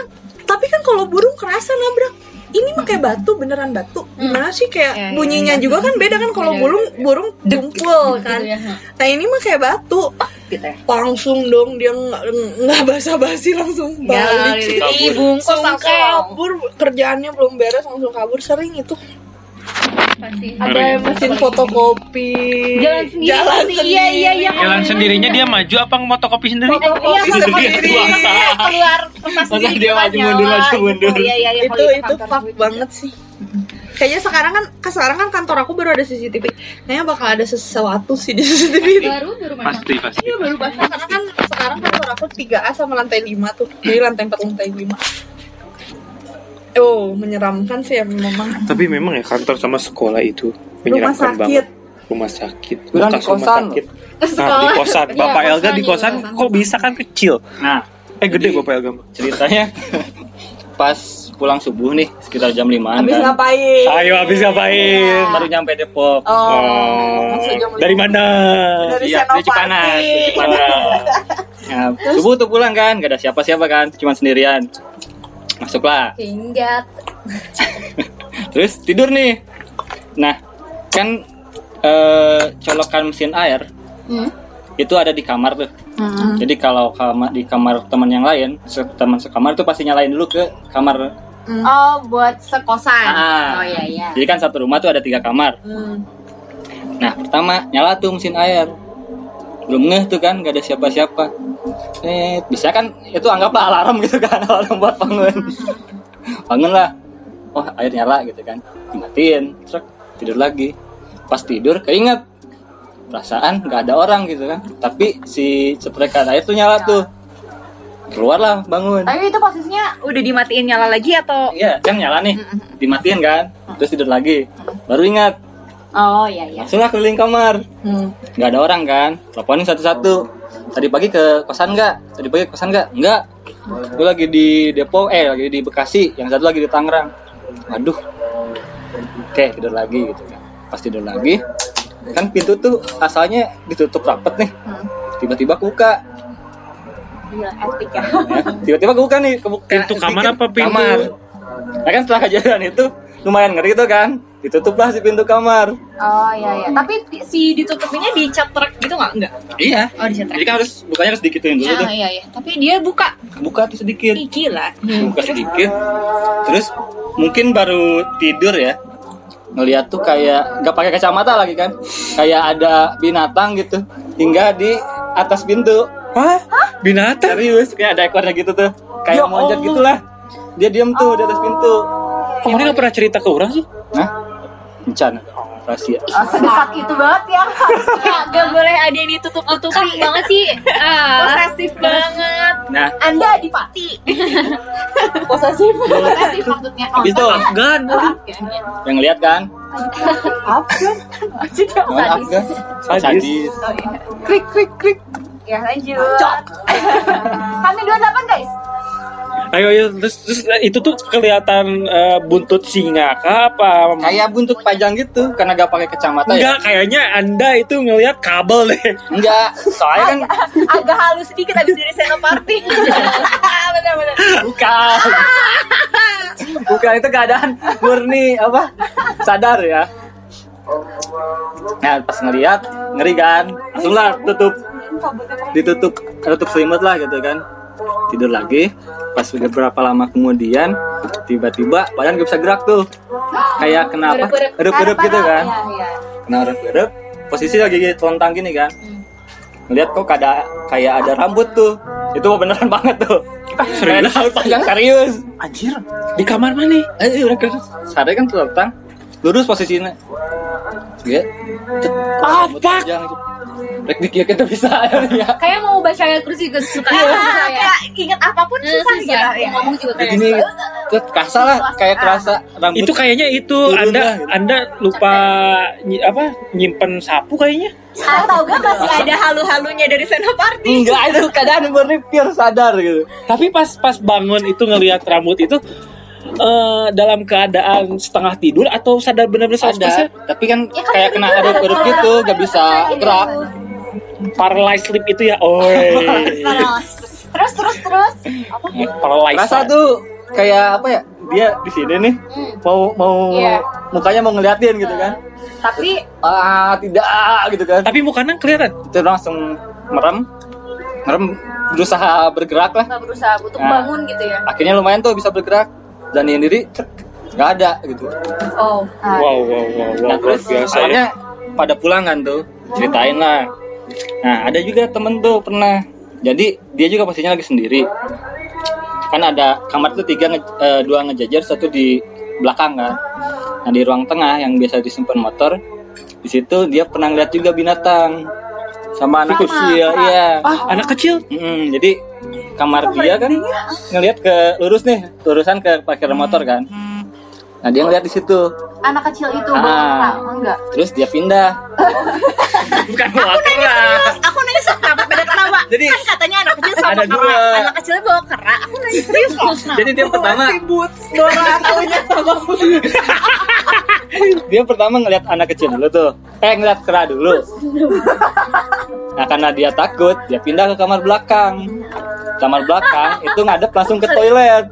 Tapi kan kalau burung kerasa nabrak. Ini mah kayak batu, beneran batu. Gimana sih, kayak bunyinya juga kan beda kan, kalau burung dumpul kan. Nah, ini mah kayak batu. Langsung dong dia nggak basa-basi, langsung balik. Dibungkus kabur, kerjaannya belum beres langsung kabur, sering itu. Ada mesin fotokopi. Jalan sendiri. Iya. Jalan sendirinya dia maju apa fotokopi sendiri? Fotokopi sendiri. Keluar kertas sendiri. Dia maju mundur. Iya. Itu fuck banget sih. Kayaknya sekarang kan kantor aku baru ada CCTV. Kayaknya bakal ada sesuatu sih di CCTV itu. Baru pasti. Iya, baru pasti. Karena kan sekarang kantor aku 3A sama lantai 5 tuh. Jadi lantai 4 lantai 5. Oh, menyeramkan sih ya memang. Tapi memang ya kantor sama sekolah itu menyeramkan banget. Rumah sakit. Bukan kosan. Nah, di kosan. Bapak Elga di kosan kok bisa kan kecil. Nah, gede jadi, Bapak Elga. Ceritanya pas pulang subuh nih sekitar jam 5-an. Habis ngapain? Baru nyampe Depok. Dari mana? Dari Cipanas. Nah, subuh tuh pulang kan, enggak ada siapa-siapa kan, cuma sendirian. Masuklah. Hingga. Terus tidur nih. Nah, kan colokan mesin air itu ada di kamar tuh. Mm-hmm. Jadi kalau di kamar teman yang lain, teman sekamar itu pasti nyalain dulu ke kamar. Oh, buat sekosan. Oh iya iya. Jadi kan satu rumah tuh ada 3 kamar. Nah, pertama nyala tuh mesin air. Belum ngeh tuh kan, gak ada siapa-siapa. Bisa kan itu anggaplah alarm gitu kan, alarm buat bangun. Bangun lah. Oh, air nyala gitu kan. Dimatiin, truk tidur lagi. Pas tidur keinget perasaan gak ada orang gitu kan. Tapi si setrika air tuh nyala tuh. Keluarlah bangun. Tapi itu posisinya udah dimatiin nyala lagi atau? Iya, kan nyala nih. Dimatiin kan, terus tidur lagi. Baru ingat. Oh iya iya. Langsung lah keliling kamar. Gak ada orang kan. Teleponin satu-satu. Tadi pagi ke kosan nggak? Tadi pagi ke kosan nggak? Nggak. Gue lagi di Depok, lagi di Bekasi. Yang satu lagi di Tangerang. Waduh. Oke, tidur lagi gitu kan. Pas tidur lagi, kan pintu tuh asalnya ditutup rapet nih. Tiba-tiba buka. Ya, tiba-tiba buka nih pintu kamar apa pintu kamar. Nah kan setelah kejadian itu lumayan ngeri tuh kan, ditutuplah si pintu kamar. Oh iya iya. Tapi si ditutupinnya dicat truk gitu nggak? Enggak. Iya. Oh dicat truk. Jadi kan harus bukanya harus dikituin dulu tuh. Iya iya. Tapi dia buka tuh sedikit. Ih, gila. Buka sedikit. Terus mungkin baru tidur ya. Ngeliat tuh kayak nggak pakai kacamata lagi kan? Kayak ada binatang gitu hingga di atas pintu. Hah? Binatang? Serius, kayak ada ekornya gitu tuh. Kayak monjat gitulah. Dia diam tuh di atas pintu. Kamu ini gak pernah cerita ke orang sih? Hah? Bencana. Rahasia. Sedekat itu banget ya. Gak boleh ada yang ditutup-tutupin banget sih. Posesif banget. Nah, Anda adipati. Posesif. Posesif maksudnya. Abis itu Afgan. Yang lihat kan? Afgan. Afgan. Sadis. Krik krik krik. Ya lanjut. Kami 28 guys. Ayo terus itu tuh kelihatan buntut singa kah apa? Kayak buntut panjang gitu karena gak pakai kacamata. Enggak, ya? Kayaknya Anda itu ngelihat kabel deh. Enggak, soalnya kan agak halus sedikit habis dari senoparty. Benar-benar. Bukan. Bukan, itu keadaan murni apa? Sadar ya. Nah, pas ngelihat ngeri kan. Langsung lah ditutup selimut lah gitu kan, tidur lagi. Pas beberapa lama kemudian tiba-tiba badan gak bisa gerak tuh, kayak kena apa, erup-erup gitu kan, kena erup-erup, posisi lagi telentang gini kan, ngeliat kok kayak ada rambut tuh, itu beneran banget tuh. Serius, serius, anjir, di kamar mana? Udah sehari kan telentang, lurus posisinya, gitu, apa? Rek dikit kita bisa ya. Kayak mau baca ayat kursi ke suka. Kayak ingat apapun susah gitu. Ya. Ngomong juga kayak gini. Kerasa lah kayak kerasa rambut. Itu kayaknya itu Anda lupa apa? Nyimpen sapu kayaknya. Atau enggak masih ada halu-halunya dari senoparty. Enggak, itu keadaan murni pure sadar gitu. Tapi pas bangun itu ngelihat rambut itu dalam keadaan setengah tidur atau sadar benar-benar sadar, tapi kan ya, kayak kena erup-erup gitu, gak bisa gerak. Paralyzed sleep itu ya, oi. Terus. Apa? Paralyzed. Rasa tuh kayak apa ya? Dia di sini nih, mau yeah. Mukanya mau ngeliatin gitu kan. Tapi tidak gitu kan. Tapi mukanya kelihatan. Itu langsung merem, berusaha bergerak lah. Berusaha untuk bangun gitu ya. Akhirnya lumayan tuh bisa bergerak. Dan yang diri nggak ada gitu. Oh. Wow. Nah, terus biasanya pada pulangan tuh ceritain lah. Nah, ada juga temen tuh pernah. Jadi dia juga pastinya lagi sendiri. Kan ada kamar tuh 2 ngejajar, 1 di belakang kan. Nah, di ruang tengah yang biasa disimpan motor, di situ dia pernah ngeliat juga binatang sama anak kecil. Iya. Anak kecil. Jadi kamar dia kan ngelihat ke lurus nih, lurusan ke parkiran motor kan. Nah, dia ngelihat di situ. Anak kecil itu enggak. Terus dia pindah. Bukan bawa kera. Aku nanya kenapa beda ketawa. Jadi kan katanya anak kecil sama kera. Anak kecil bawa kera. Aku nanya serius loh. Jadi dia pertama ngelihat anak kecil dulu tuh. Ngelihat kera dulu. Nah, karena dia takut, dia pindah ke kamar belakang. Kamar belakang itu ngadep langsung ke toilet.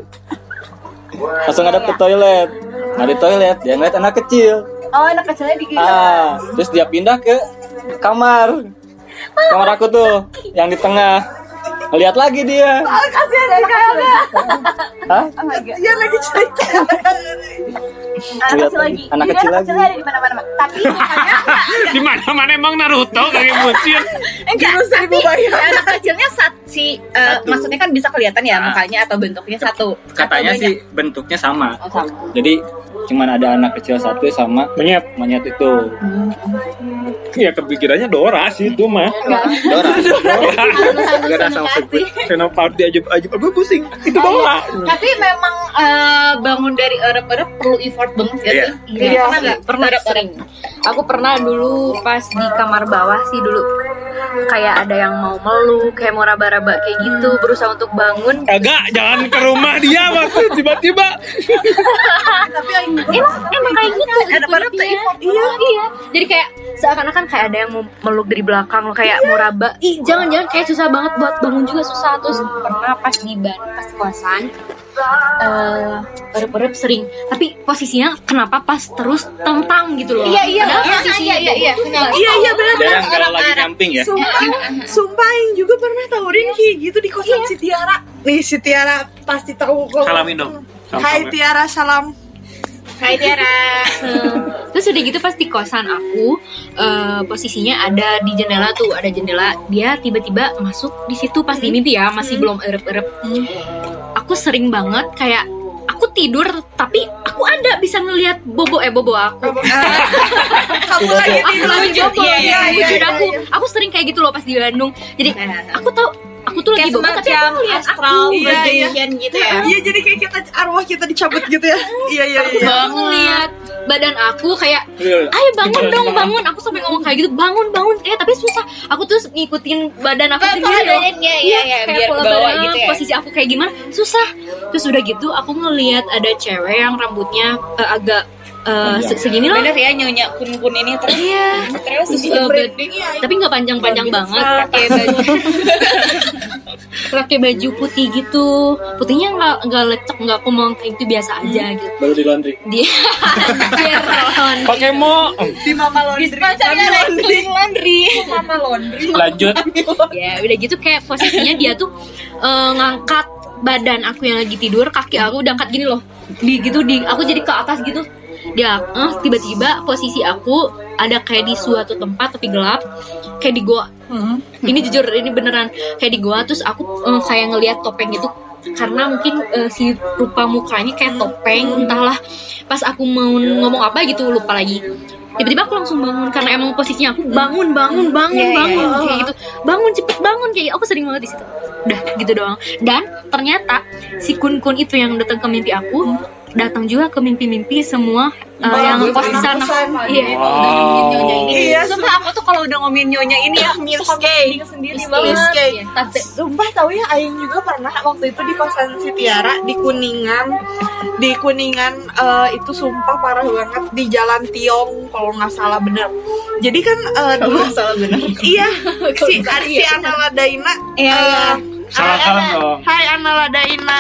Nah, di toilet dia ngeliat anak kecil. Oh, anak kecilnya di kiri. Terus dia pindah ke kamar. Kamar aku tuh yang di tengah. Lihat lagi dia. Oh, kasihan ya kayaknya. Hah? Kasihan lagi cerita. Anak kecil lagi. Ada di mana-mana, tapi di mana-mana emang Naruto kayak bocil. Enggak, tapi anak kecilnya satu. Maksudnya kan bisa kelihatan ya mukanya atau bentuknya satu. Katanya sih bentuknya sama. Oh, sama. Jadi cuman ada anak kecil satu sama monyet itu. Ya kepikirannya Dora sih itu mah. Dora sama Xenopaut diajub-ajub, aku pusing. Itu bola. Tapi memang bangun dari erep-erep perlu effort banget ya sih. Iya. Pernah enggak sering? Aku pernah dulu pas di kamar bawah sih dulu. Kayak ada yang mau meluk, kayak mau raba-raba kayak gitu, berusaha untuk bangun. Agak jangan ke rumah dia waktu tiba-tiba. Tapi emang kayak gitu. Ada parah tuh effort. Iya. Jadi kayak seakan-akan kayak ada yang mau meluk dari belakang lo, kayak mau raba. Ih, jangan-jangan kayak susah banget buat bangun juga susah. Terus pernah pas di kosan. Berep sering, tapi posisinya kenapa pas terus tentang gitu loh? Iya benar. Orang lagi camping ya. Sumpah yang juga pernah tawarin kayak gitu di kosan si Tiara. Nih si Tiara pasti tahu kok. Salamin dong. Hai Tiara, salam. Hai Tiara. Terus udah gitu pas di kosan aku posisinya ada di jendela tuh, ada jendela, dia tiba-tiba masuk di situ pas di mimpi ya, masih belum erep-erep. Aku sering banget kayak aku tidur tapi aku ada bisa ngelihat bobo aku. Kamu lagi tidur bobo. Iya. Aku sering kayak gitu loh pas di Bandung. Jadi aku tahu aku tuh kayak lagi bobo tapi aku ngeliat astral projection gitu ya. Iya, jadi kayak kita arwah kita dicabut gitu ya. Iya. Aku ngeliat badan aku kayak, ayo bangun dong, bangun. Aku sampai ngomong kayak gitu, bangun. Tapi susah. Aku tuh ngikutin badan aku sendiri. Iya. Kayak pola badan gitu ya. Posisi aku kayak gimana? Susah. Terus udah gitu aku ngeliat ada cewek yang rambutnya agak segini lah. Bener ya nyonya kun ini terus. Iya. Terus tapi nggak panjang-panjang banget. Pakai baju putih gitu. Putihnya nggak lecek, nggak kumong kayak itu biasa aja gitu. Baru di laundry. Pakai mo. Di mama laundry. Lanjut. Ya udah gitu kayak posisinya dia tuh ngangkat badan aku yang lagi tidur, kaki aku udah angkat gini loh. Aku jadi ke atas gitu. Dia tiba-tiba posisi aku ada kayak di suatu tempat tapi gelap, kayak di goa. Ini jujur, ini beneran kayak di goa. Terus aku kayak ngelihat topeng gitu karena mungkin si rupa mukanya kayak topeng, entahlah. Pas aku mau ngomong apa gitu lupa lagi. Tiba-tiba aku langsung bangun karena emang posisinya aku bangun kayak gitu. Bangun cepet bangun kayak aku sering banget di situ. Udah gitu doang. Dan ternyata si kun itu yang datang ke mimpi aku. Datang juga ke mimpi-mimpi semua yang kos di sana. Iya. Sumpah aku tuh kalau udah ngomongin nyonya ini ya miskey sendiri banget. Sumpah tahu ya, Aing juga pernah waktu itu di kosan si Tiara di Kuningan. Di Kuningan itu sumpah parah banget di Jalan Tiong kalau nggak salah bener. Jadi kan dulu salah bener. Iya. Si Analadaina. Salah dong. Hai Analadaina.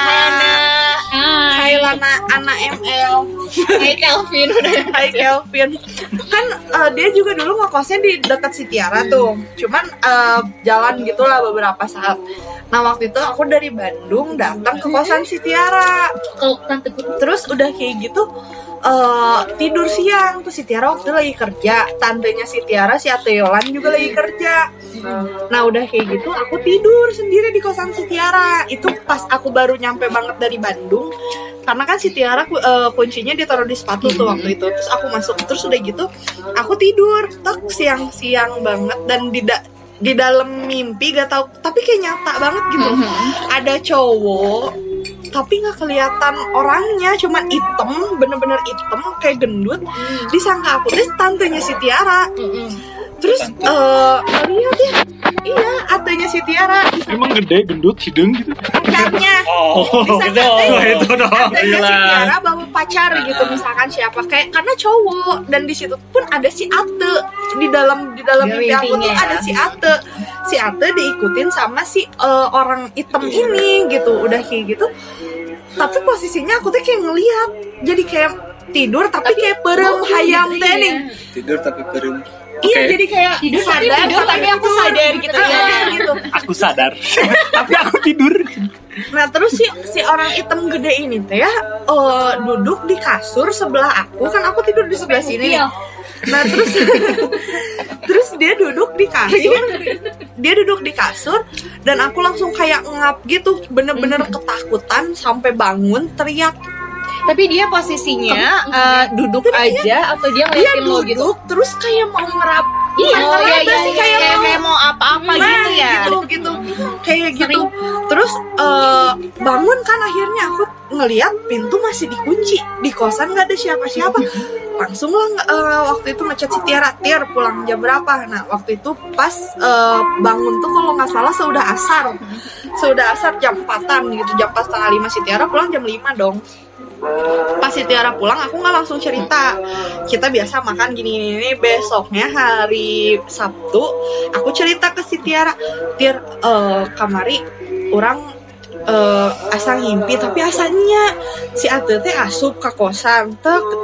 Hai Lana, Ana ML. Hai Kelvin. Kan dia juga dulu ngekosnya di dekat si Tiara tuh. Cuman jalan gitulah beberapa saat. Nah, waktu itu aku dari Bandung datang ke kosan si Tiara. Terus udah kayak gitu tidur siang, terus si Tiara waktu itu lagi kerja, tantenya si Tiara, si Ate Yolan juga lagi kerja. Nah udah kayak gitu aku tidur sendiri di kosan si Tiara. Itu pas aku baru nyampe banget dari Bandung, karena kan si Tiara kuncinya ditaruh di sepatu tuh waktu itu. Terus aku masuk, terus udah gitu aku tidur tok siang-siang banget. Dan di dalam mimpi gak tau, tapi kayak nyata banget gitu. Ada cowok tapi nggak kelihatan orangnya, cuman hitam, bener-bener hitam kayak gendut. Disangka aku, terus tantenya si Tiara. Terus lihat ya, iya atenya si Tiara. Emang gede gendut hidung gitu. Pacarnya. Atenya si Tiara bawa pacar gitu misalkan siapa kayak karena cowok, dan di situ pun ada si Ate di dalam mimpi aku tuh ada si Ate. Si Ate diikutin sama si orang hitam ini gitu. Udah kayak gitu. Tapi posisinya aku tuh kayak ngelihat, jadi kayak tidur tapi kayak perem hayam tening. Tidur tapi perem. Iya, jadi kayak tidur sadar tapi aku sadar gitu ya gitu. Aku sadar tapi aku tidur. Nah terus si orang hitam gede ini teh ya duduk di kasur sebelah aku, kan aku tidur di sebelah sini. Nah terus dia duduk di kasur dan aku langsung kayak ngap gitu, bener-bener ketakutan sampai bangun teriak. Tapi dia posisinya duduk aja dia, atau dia ngeliatin lo gitu? Terus kayak mau ngerap. Iya, kayak mau apa-apa gitu ya. Gitu. Kayak gitu. Terus bangun kan akhirnya aku ngeliat pintu masih dikunci. Di kosan enggak ada siapa-siapa. Langsung lah waktu itu ngechat si Tiara, "Tiar, pulang jam berapa?" Nah, waktu itu pas bangun tuh kalau enggak salah sudah asar jam 4-an gitu. Jam 4:30 si Tiara pulang jam 5 dong. Pas si Tiara pulang, aku nggak langsung cerita. Kita biasa makan gini. Besoknya hari Sabtu, aku cerita ke si Tiara, "Tir, kamari orang asa ngimpi, tapi asanya si Ate teh asup ke kosan,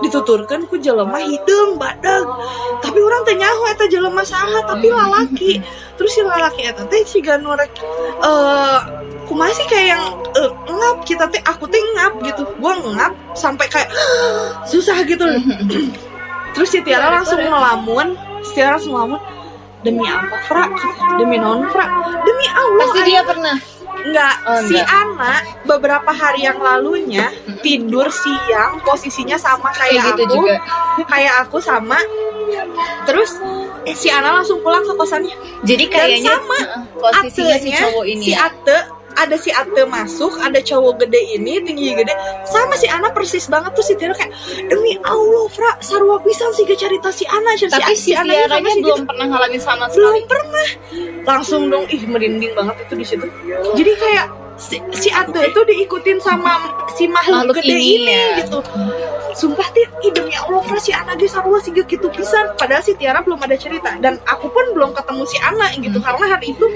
dituturkan ku jelema hidung badag. Tapi orang teh nyaho eta jelema saha, tapi lalaki. Terus si lalaki eta teh siga nu rek kumaha sih kayak yang ngap, aku teh ngap gitu. Gua ngap sampai kayak susah gitu." Terus si Tiara langsung ngelamun. "Demi apa, Fra? Demi non, Fra? Demi Allah." Pasti dia pernah. Enggak. Si anak beberapa hari yang lalunya tidur siang posisinya sama kayak gitu aku juga. Kayak aku sama. Terus si Ana langsung pulang ke kosannya. Jadi kayaknya sama posisinya si cowok ini. Si Ate masuk, ada cowok gede ini, tinggi gede. Sama si Ana persis banget tuh. Si Tiara kayak, "Demi Allah, Fra, sarua pisan siga carita si Ana." Tapi si Tiaranya belum pernah ngalamin sama sekali. Belum pernah. Langsung dong, merinding banget itu di situ. Jadi kayak si Ate itu diikutin sama si makhluk gede ini gitu. Sumpah, demi Allah, Fra, si Ana ge sarua siga gitu pisan. Padahal si Tiara belum ada cerita. Dan aku pun belum ketemu si Ana gitu. Karena hari itu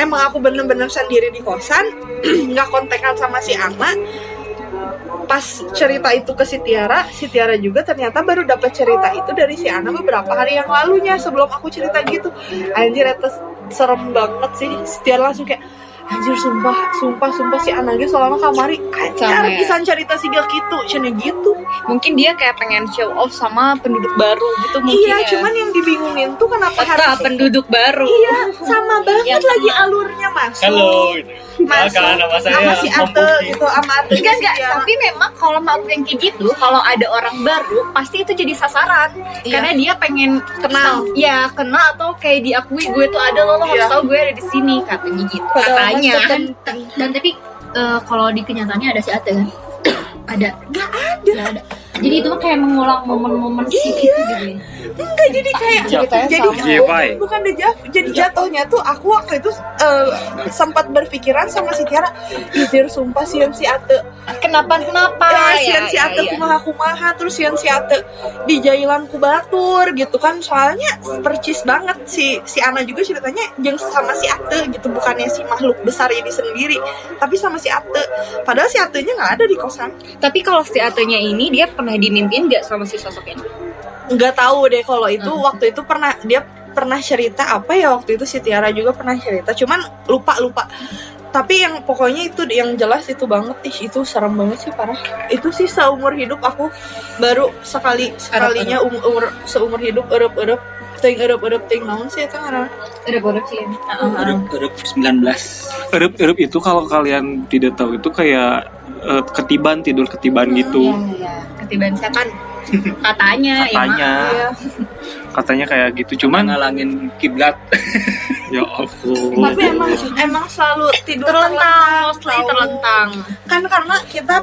emang aku bener-bener sendiri di kosan, nggak kontekan sama si Ana. Pas cerita itu ke si Tiara juga ternyata baru dapat cerita itu dari si Ana beberapa hari yang lalunya sebelum aku cerita gitu. Anjir, itu serem banget sih. Si Tiara langsung kayak, "Anjir, sumpah si Ana ge soalnya kamari anjir pisan cerita siga kitu." Cenah gitu. Mungkin dia kayak pengen show off sama penduduk baru gitu mungkin. Iya, ya. Cuman yang dibingungin tuh kenapa harus penduduk baru. Iya, sama banget ya, lagi alurnya masuk. Halo. Masuk sama si Ate gitu, sama Ate. Enggak, tapi memang kalau makhluk yang kayak gitu, kalau ada orang baru pasti itu jadi sasaran. Iya. Karena dia pengen kenal. Ya, kenal atau kayak diakui, "Gue tuh ada, lo harus tahu gue ada di sini," katanya gitu. Dan tapi kalau di kenyataannya ada si Ate kan? Nggak ada. Jadi itu kayak mengulang momen-momen sedikit gitu. Enggak, jadi kayak bukan dejavu. Jadi jatuhnya tuh aku waktu itu sempat berpikiran sama si Tiara, "Jujur sumpah sieun si Ate. Kenapa? Sieun si Ate kumaha-kumaha, terus sieun si Ate di jailan ku batur gitu kan." Soalnya percis banget si Ana juga ceritanya jeung sama si Ate gitu, bukannya si makhluk besar ini sendiri, tapi sama si Ate. Padahal si Atenya enggak ada di kosan. Tapi kalau si Atenya ini dia pernah dimimpin nggak sama si sosok ini? Nggak tahu deh kalau itu. Waktu itu dia pernah cerita apa ya, waktu itu si Tiara juga pernah cerita, cuman lupa. Tapi yang pokoknya itu yang jelas itu banget, itu serem banget sih, parah. Itu sih seumur hidup aku baru sekalinya seumur hidup erup-erup. Erup 19. Erup itu kalau kalian tidak tahu itu kayak ketiban gitu. Iya. Ketiban setan. Katanya. Katanya kayak gitu, cuman ngalangin kiblat. Ya Allah. Tapi emang selalu tidur terlentang. Kan karena kita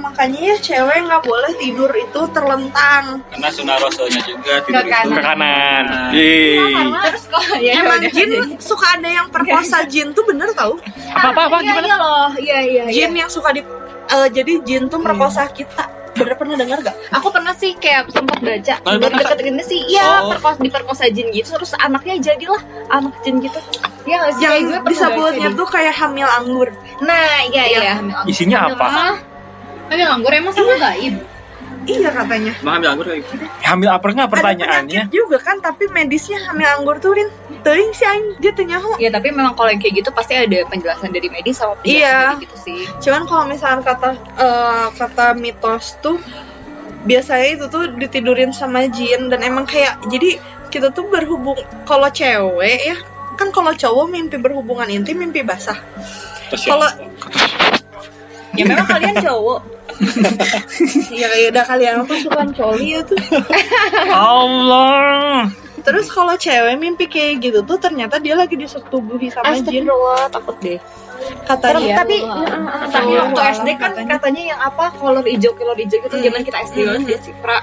makanya cewek nggak boleh tidur itu terlentang. Karena sunah rasulnya juga tidur itu ke kanan. Emang jin suka ada yang perkosa jin tuh, bener tau? Apa gimana? Iya. Jin yang suka jadi jin tuh merkosa kita. Pernah dengar gak? Aku pernah sih, kayak sempat baca deket gini sih. Iya, diperkosa jin gitu. Terus anaknya jadilah anak jin gitu. Ya, yang disebutnya tuh kayak hamil anggur. Nah, iya. Isinya apa? Hamil anggur emang sama gaib. Iya katanya. Emang hamil anggur kayak gitu? Hamil aprennya pertanyaannya. Ada juga kan, tapi medisnya hamil anggur tuh Rin. Teuing sih anjing, dia tenyaho. Iya tapi memang kalau yang kayak gitu pasti ada penjelasan dari medis sama penjelasan dari gitu sih. Cuman kalau misalkan kata mitos tuh biasanya itu tuh ditidurin sama jin. Dan emang kayak, jadi kita tuh berhubung, kalau cewek ya kan, kalau cowok mimpi berhubungan intim, mimpi basah. Kalau ya memang kalian cowok. Ya udah kalian tuh suka coli itu. Allah. Terus kalau cewek mimpi kayak gitu tuh ternyata dia lagi disetubuhi sama jin. Astagfirullah, takut deh. Katanya ya, tapi waktu SD kan katanya yang apa kolor hijau gitu zaman kita SD ya sih, pra.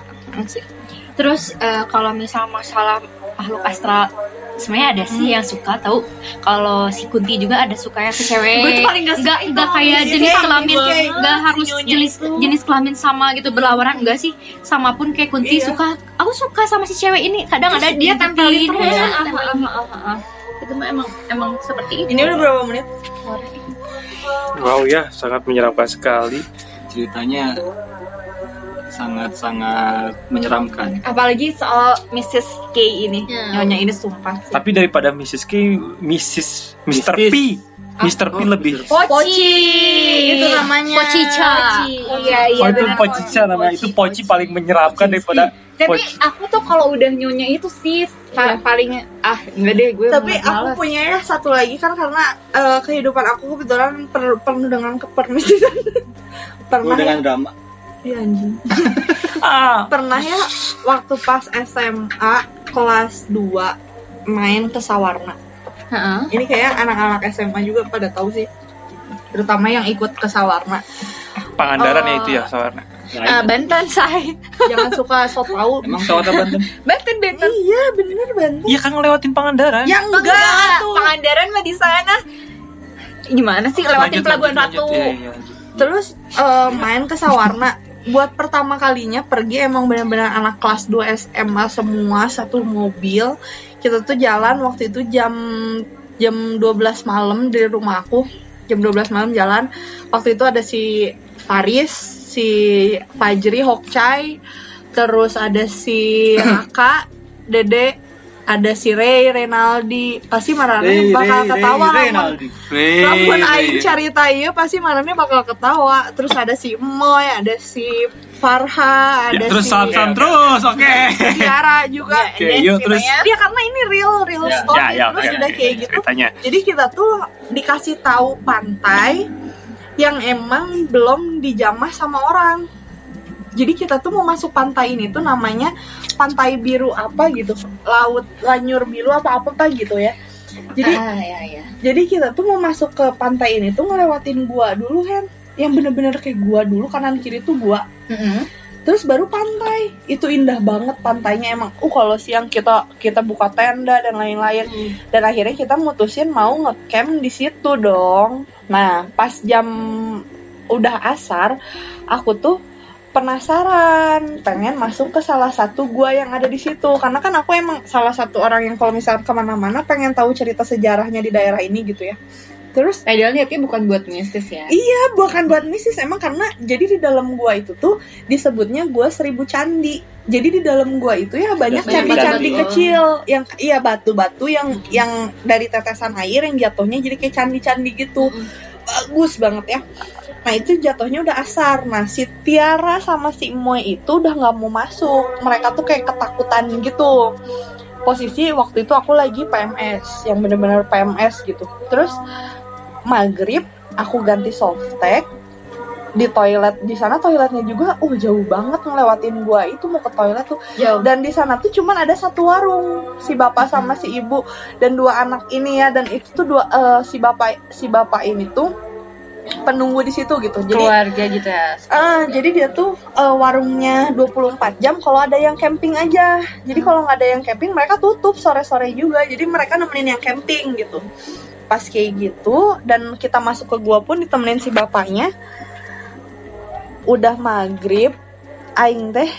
Terus kalau misal masalah makhluk astral sebenarnya ada sih yang suka tahu. Kalau si Kunti juga ada suka yang ke cewek. Gue paling enggak kayak jenis kelamin, enggak harus jenis kelamin sama gitu berlawanan, enggak sih. Sama pun kayak Kunti suka, aku suka sama si cewek ini. Kadang ada dia tampilin terus. Itu emang seperti itu. Ini udah berapa menit? Wow ya, sangat menyeramkan sekali ceritanya. Sangat-sangat menyeramkan. Apalagi soal Mrs. K ini. Nyonya ini sumpah sih. Tapi daripada Mrs. K, Mr. P. Mr. P lebih Poci. Itu namanya Pocica. Iya, iya benar. Pocica namanya. Itu Poci paling menyeramkan daripada. Tapi aku tuh kalau udah nyonya itu sih paling enggak deh gue. Tapi aku punya satu lagi kan, karena kehidupan aku kebetulan penuh dengan kepermisisan. Penuh dengan drama. Iya anjing. Pernah ya waktu pas SMA kelas 2 main ke Sawarna. Ini kayak anak-anak SMA juga pada tahu sih. Terutama yang ikut ke Sawarna. Pangandaran ya itu ya Sawarna. Banten say. Jangan suka so tau. Emang Sawarna Banten? Banten. Iya bener Banten. Iya kan ngelewatin Pangandaran. Ya enggak tuh. Pangandaran mah di sana. Gimana sih lewatin Pelabuhan Ratu. Ya. Terus main ke Sawarna. Buat pertama kalinya pergi emang benar-benar anak kelas 2 SMA semua satu mobil. Kita tuh jalan waktu itu jam 12 malam dari rumah aku. Jam 12 malam jalan. Waktu itu ada si Faris, si Fajri, Hokcai, terus ada si Raka, Dede, ada si Ray, Renaldi. Pasti marahnya bakal ketawa. Lamun aing carita ieu pasti marahnya bakal ketawa. Terus ada si Emoy, ada si Farha, ada ya, terus si salam terus, oke. Tiara juga. Okay, yuk, terus dia karena ini real ya, story ya, terus udah kayak gitu. Ceritanya. Jadi kita tuh dikasih tahu pantai yang emang belum dijamah sama orang. Jadi kita tuh mau masuk pantai ini tuh namanya Pantai Biru apa gitu, Laut Lanyur Biru apa gitu ya. Jadi jadi kita tuh mau masuk ke pantai ini tuh ngelewatin gua dulu kan, yang bener-bener kayak gua dulu, kanan kiri tuh gua. Terus baru pantai. Itu indah banget pantainya emang. Kalau siang kita buka tenda dan lain-lain. Dan akhirnya kita mutusin mau nge-camp di situ dong. Nah pas jam udah asar, aku tuh penasaran, pengen masuk ke salah satu gua yang ada di situ. Karena kan aku emang salah satu orang yang kalau misalnya kemana-mana pengen tahu cerita sejarahnya di daerah ini gitu ya. Terus padahal niatnya bukan buat mistis ya? Iya, bukan buat mistis. Emang karena jadi di dalam gua itu tuh disebutnya gua 1000 candi. Jadi di dalam gua itu ya banyak candi-candi kecil yang batu-batu yang dari tetesan air yang jatuhnya jadi kayak candi-candi gitu. Bagus banget ya. Nah itu jatuhnya udah asar. Nah si Tiara sama si Moy itu udah gak mau masuk. Mereka tuh kayak ketakutan gitu. Posisi waktu itu aku lagi PMS, yang bener-bener PMS gitu. Terus maghrib aku ganti softtek di toilet. Di sana toiletnya juga jauh banget, ngelewatin gua itu mau ke toilet tuh jauh. Dan di sana tuh cuman ada satu warung, si bapak sama si ibu dan dua anak ini ya. Dan itu tuh si bapak ini tuh penunggu di situ gitu. Jadi keluarga gitu ya. Jadi dia tuh warungnya 24 jam kalau ada yang camping aja. Jadi kalau nggak ada yang camping mereka tutup sore-sore juga. Jadi mereka nemenin yang camping gitu. Pas kayak gitu dan kita masuk ke gua pun ditemenin si bapaknya. Udah maghrib, aing teh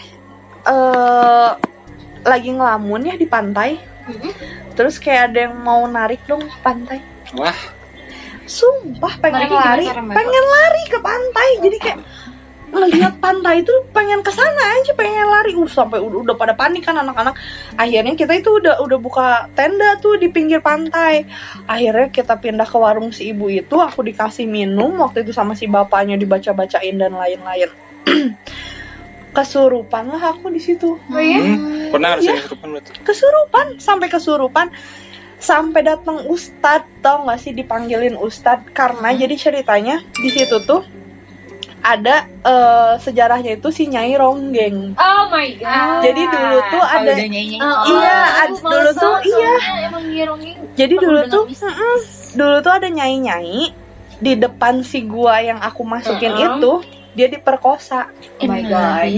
lagi ngelamun ya di pantai. Terus kayak ada yang mau narik dong ke pantai. Wah. Sumpah pengen lari ke pantai. Jadi kayak ngelihat pantai itu pengen kesana aja, pengen lari. Sampai udah pada panik kan anak-anak. Akhirnya kita itu udah buka tenda tuh di pinggir pantai. Akhirnya kita pindah ke warung si ibu itu. Aku dikasih minum waktu itu sama si bapaknya, dibaca-bacain dan lain-lain. Kesurupan lah aku di situ. Oh ya? Pernah rasanya kesurupan berarti? Kesurupan, sampai kesurupan. Sampai datang ustad, tau gak sih, dipanggilin ustad karena jadi ceritanya di situ tuh ada sejarahnya itu si Nyai Ronggeng. Oh my god. Jadi dulu tuh ada dulu tuh ada nyai-nyai di depan si gua yang aku masukin itu, dia diperkosa. Oh my god.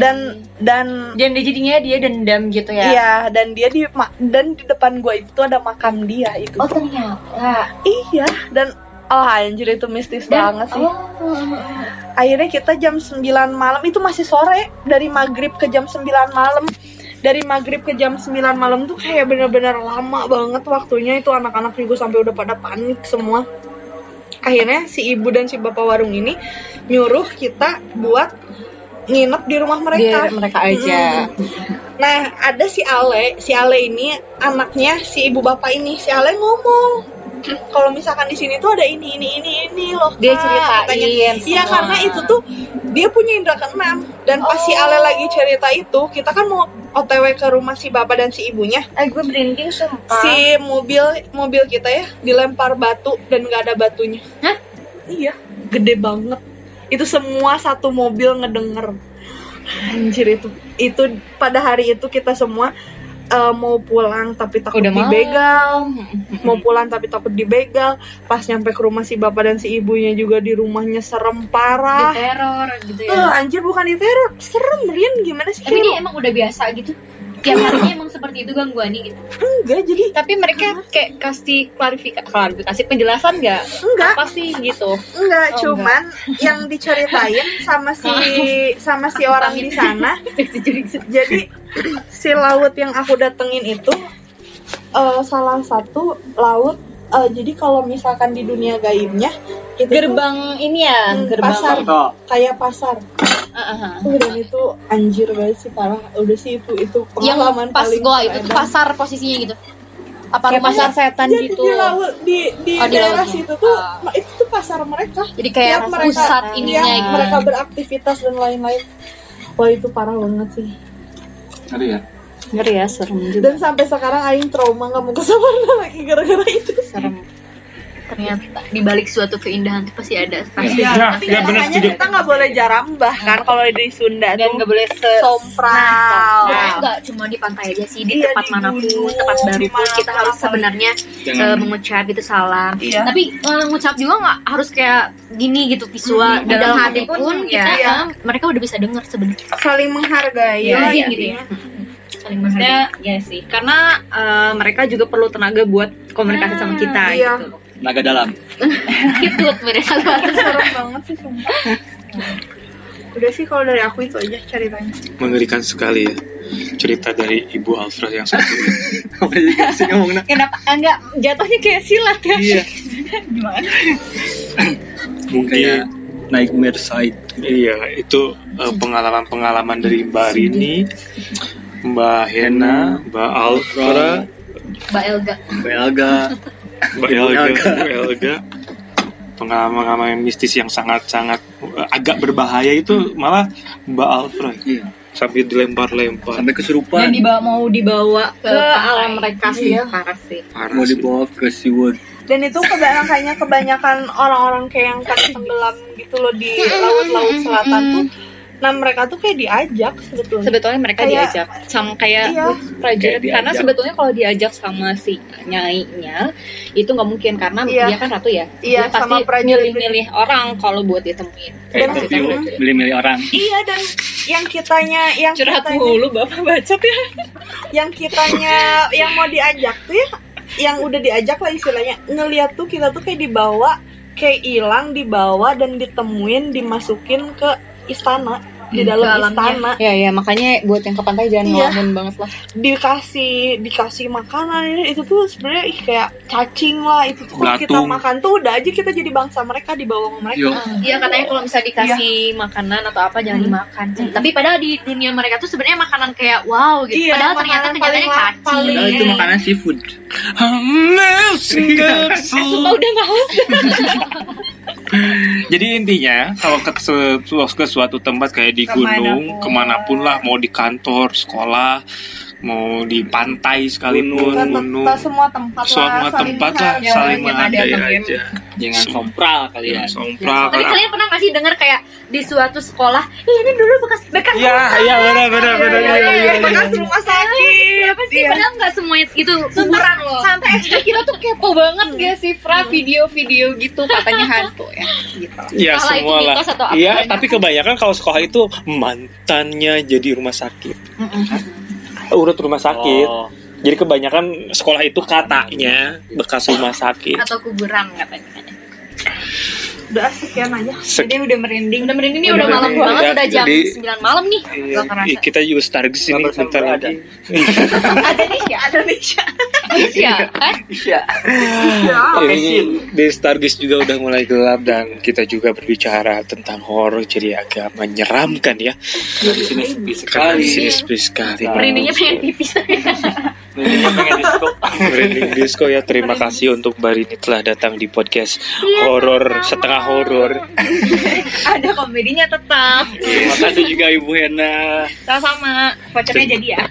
Dan jadinya dia dendam gitu ya. Iya, dan di depan gua itu ada makam dia itu. Oh ternyata. Iya, dan anjir itu mistis banget sih. Akhirnya kita jam 9 malam, itu masih sore, dari maghrib ke jam 9 malam. Dari maghrib ke jam 9 malam tuh kayak bener-bener lama banget waktunya. Itu anak-anak juga sampai udah pada panik semua. Akhirnya si ibu dan si bapak warung ini nyuruh kita buat nginep di rumah mereka. Di mereka aja. Nah ada si Ale ini anaknya si ibu bapak ini. Si Ale ngomong, kalau misalkan di sini tuh ada ini loh. Dia ceritain. Iya, karena itu tuh dia punya indra keenam. Dan pas si Ale lagi cerita itu, kita kan mau OTW ke rumah si bapak dan si ibunya. Gue merinding sumpah. Si mobil kita ya dilempar batu dan nggak ada batunya. Hah? Iya, gede banget. Itu semua satu mobil ngedenger. Anjir itu pada hari itu kita semua mau pulang tapi takut dibegal. Mau pulang tapi takut dibegal. Pas nyampe ke rumah si bapak dan si ibunya juga di rumahnya serem parah. Diteror gitu ya. Anjir bukan diteror, serem Rian, gimana sih? Tapi dia emang udah biasa gitu. Tiap harinya emang seperti itu gangguannya gitu. Enggak, jadi tapi mereka kayak kasih klarifikasi penjelasan enggak? Enggak. Apa sih gitu? Enggak, cuman enggak. Yang diceritain sama si orang di sana. Jadi si laut yang aku datengin itu salah satu laut. Jadi kalau misalkan di dunia gaibnya gitu, gerbang tuh, ini ya gerbang pasar, kayak pasar. Dan itu anjir banget sih, parah. Udah sih itu pengalaman yang pas paling gua itu pasar posisinya gitu. Apa kayak pasar setan gitu. Di laut di daerah situ tuh itu tuh pasar mereka. Jadi kayak pusat ininya gitu. Mereka beraktivitas dan lain-lain. Wah itu parah banget sih. Ada ya? Ngeri ya, serem juga. Dan sampai sekarang Aing trauma gak mau kesana lagi gara-gara itu. Serem. Ternyata dibalik suatu keindahan itu pasti ada. Pasti. Ya, tapi makanya kita gak boleh jarambah kan kalau di Sunda. Dan gak boleh sompral. Gak cuma di pantai aja sih, di tempat manapun, tempat baru pun kita harus sebenarnya mengucap itu salam. Iya. Tapi mengucap juga gak harus kayak gini gitu visual. Dalam hati pun kita, mereka udah bisa denger sebenarnya. Saling menghargai. Iya gitu ya. Maksudnya ya sih, karena mereka juga perlu tenaga buat komunikasi sama kita gitu. Tenaga dalam. Gitu mereka serem banget sih sumpah. Udah sih kalau dari aku itu aja ceritanya. Mengerikan sekali ya. Cerita dari Ibu Alfred yang satu. Kenapa enggak jatuhnya kayak silat ya? Iya. Gimana? Mungkin nightmare side. Iya, itu pengalaman-pengalaman dari Mbak Rini, Mbak Hena, Mbak Alfra, Mbak Elga. Pengalaman mistis yang sangat-sangat agak berbahaya itu malah Mbak Alfra. Iya. Sampai dilempar-lempar. Sampai kesurupan. Dan mau dibawa ke alam mereka sih. Parah sih. Mau dibawa ke Siwon. Dan itu kebanyakan orang-orang kayak yang tenggelam gitu loh di laut-laut selatan tuh. Nah mereka tuh kayak diajak sebetulnya mereka kayak, diajak sama kayak prajurit kayak karena sebetulnya kalau diajak sama si nyainya itu nggak mungkin karena dia kan ratu ya, dia pasti milih-milih orang kalau buat ditemuin milih-milih orang. Iya, dan yang kitanya yang curhat mulu bapak bacot ya yang kitanya yang mau diajak tuh ya, yang udah diajak lah istilahnya, ngeliat tuh kita tuh kayak dibawa, kayak hilang, dibawa dan ditemuin, dimasukin ke istana. di dalam istana. Iya, makanya buat yang ke pantai jangan ngelamun banget lah. Dikasih makanan itu tuh sebenarnya kayak cacing lah, itu tuh kalau kita makan tuh udah aja kita jadi bangsa mereka, di bawah mereka. Iya, katanya kalau bisa dikasih makanan atau apa jangan dimakan. Tapi padahal di dunia mereka tuh sebenarnya makanan kayak wow gitu. Padahal ternyata cacing. Padahal itu makanan seafood. Sumpah udah gak haus. Jadi intinya kalau ke suatu tempat kayak di gunung, kemanapun lah, mau di kantor, sekolah, mau di pantai sekalipun, gunung, semua tempat lah saling menghargai aja. Jangan sompral kali ya. Tapi kalian pernah nggak sih dengar kayak di suatu sekolah, ini dulu bekas Iya, bekas rumah sakit. Apa sih? Padahal nggak semuanya itu kuburan loh. Sampai kita tuh kepo banget gak sih, Fra, video-video gitu katanya hantu ya. Gitu. Iya, semua lah. Iya, tapi kebanyakan kalau sekolah itu mantannya jadi rumah sakit. Urut rumah sakit. Oh. Jadi kebanyakan sekolah itu katanya bekas rumah sakit atau kuburan katanya. Udah sekian aja. Jadi udah merinding nih, udah malam banget, udah jam 9 malam nih. Iya, kita juga start di sini sebentar lagi. Ada Nisha. Di Stargis juga udah mulai gelap dan kita juga berbicara tentang horor, jadi agak menyeramkan ya. Di sini sepi sekali. Merindingnya pengen pipis. Merinding disco ya. Terima kasih untuk Mbak Rini telah datang di podcast horor setengah horor. Ada komedinya tetap. Terima kasih juga Ibu Hena. Sama-sama. Vouchernya jadi ya.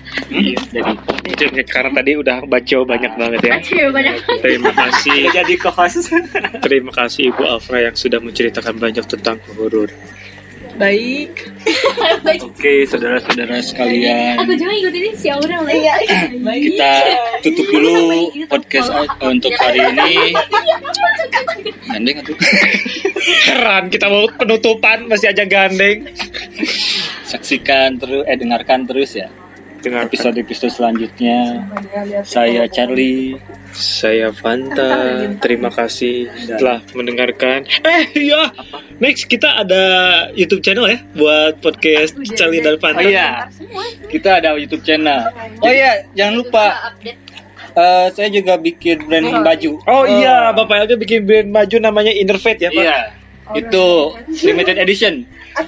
Jadi karena tadi udah baca banyak banget ya. Terima kasih. Jadi co-host. Terima kasih Ibu Alfra yang sudah menceritakan banyak tentang horor. Baik. Oke, saudara-saudara sekalian. Aku juga ikut ini si Aurel ya. Kita tutup dulu podcast untuk hari ini. Gandeng atuh. Keren, kita mau penutupan masih aja gandeng. Saksikan terus, dengarkan terus ya. Dengar episode-episode selanjutnya. Saya Charlie, saya Fanta. Terima kasih telah mendengarkan. Iya. Next kita ada YouTube channel ya buat podcast Charlie dan Fanta. Oh iya. Kita ada YouTube channel. Oh iya, jangan lupa saya juga bikin brand baju. Oh iya, Bapak Elga bikin brand baju namanya Innerfate ya, Pak. Iya. Itu limited edition.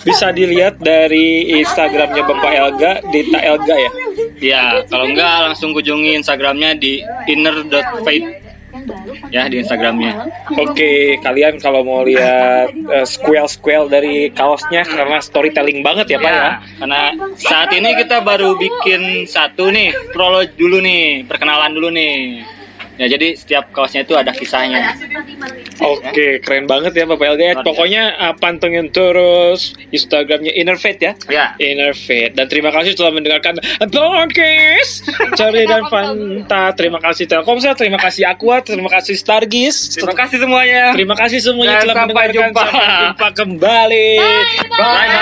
Bisa dilihat dari Instagramnya Bapak Elga, Dita Elga ya. Ya, kalau enggak langsung kunjungi Instagramnya di inner.fate ya, di Instagramnya. Oke, kalian kalau mau lihat squel-squel dari kaosnya, karena storytelling banget ya Pak ya. Karena saat ini kita baru bikin satu nih, prolog dulu nih, perkenalan dulu nih. Ya, jadi setiap kaosnya itu ada kisahnya. Oke, keren banget ya Bapak Elga. Pokoknya pantengin terus Instagramnya Innerfate ya. Ya. Innerfate. Dan terima kasih telah mendengarkan podcast Charlie dan Fanta. Terima kasih Telkomsel, terima kasih Aqua, terima kasih Stargis. Terima kasih semuanya. Terima kasih semuanya telah mendengarkan. Sampai jumpa kembali. Bye.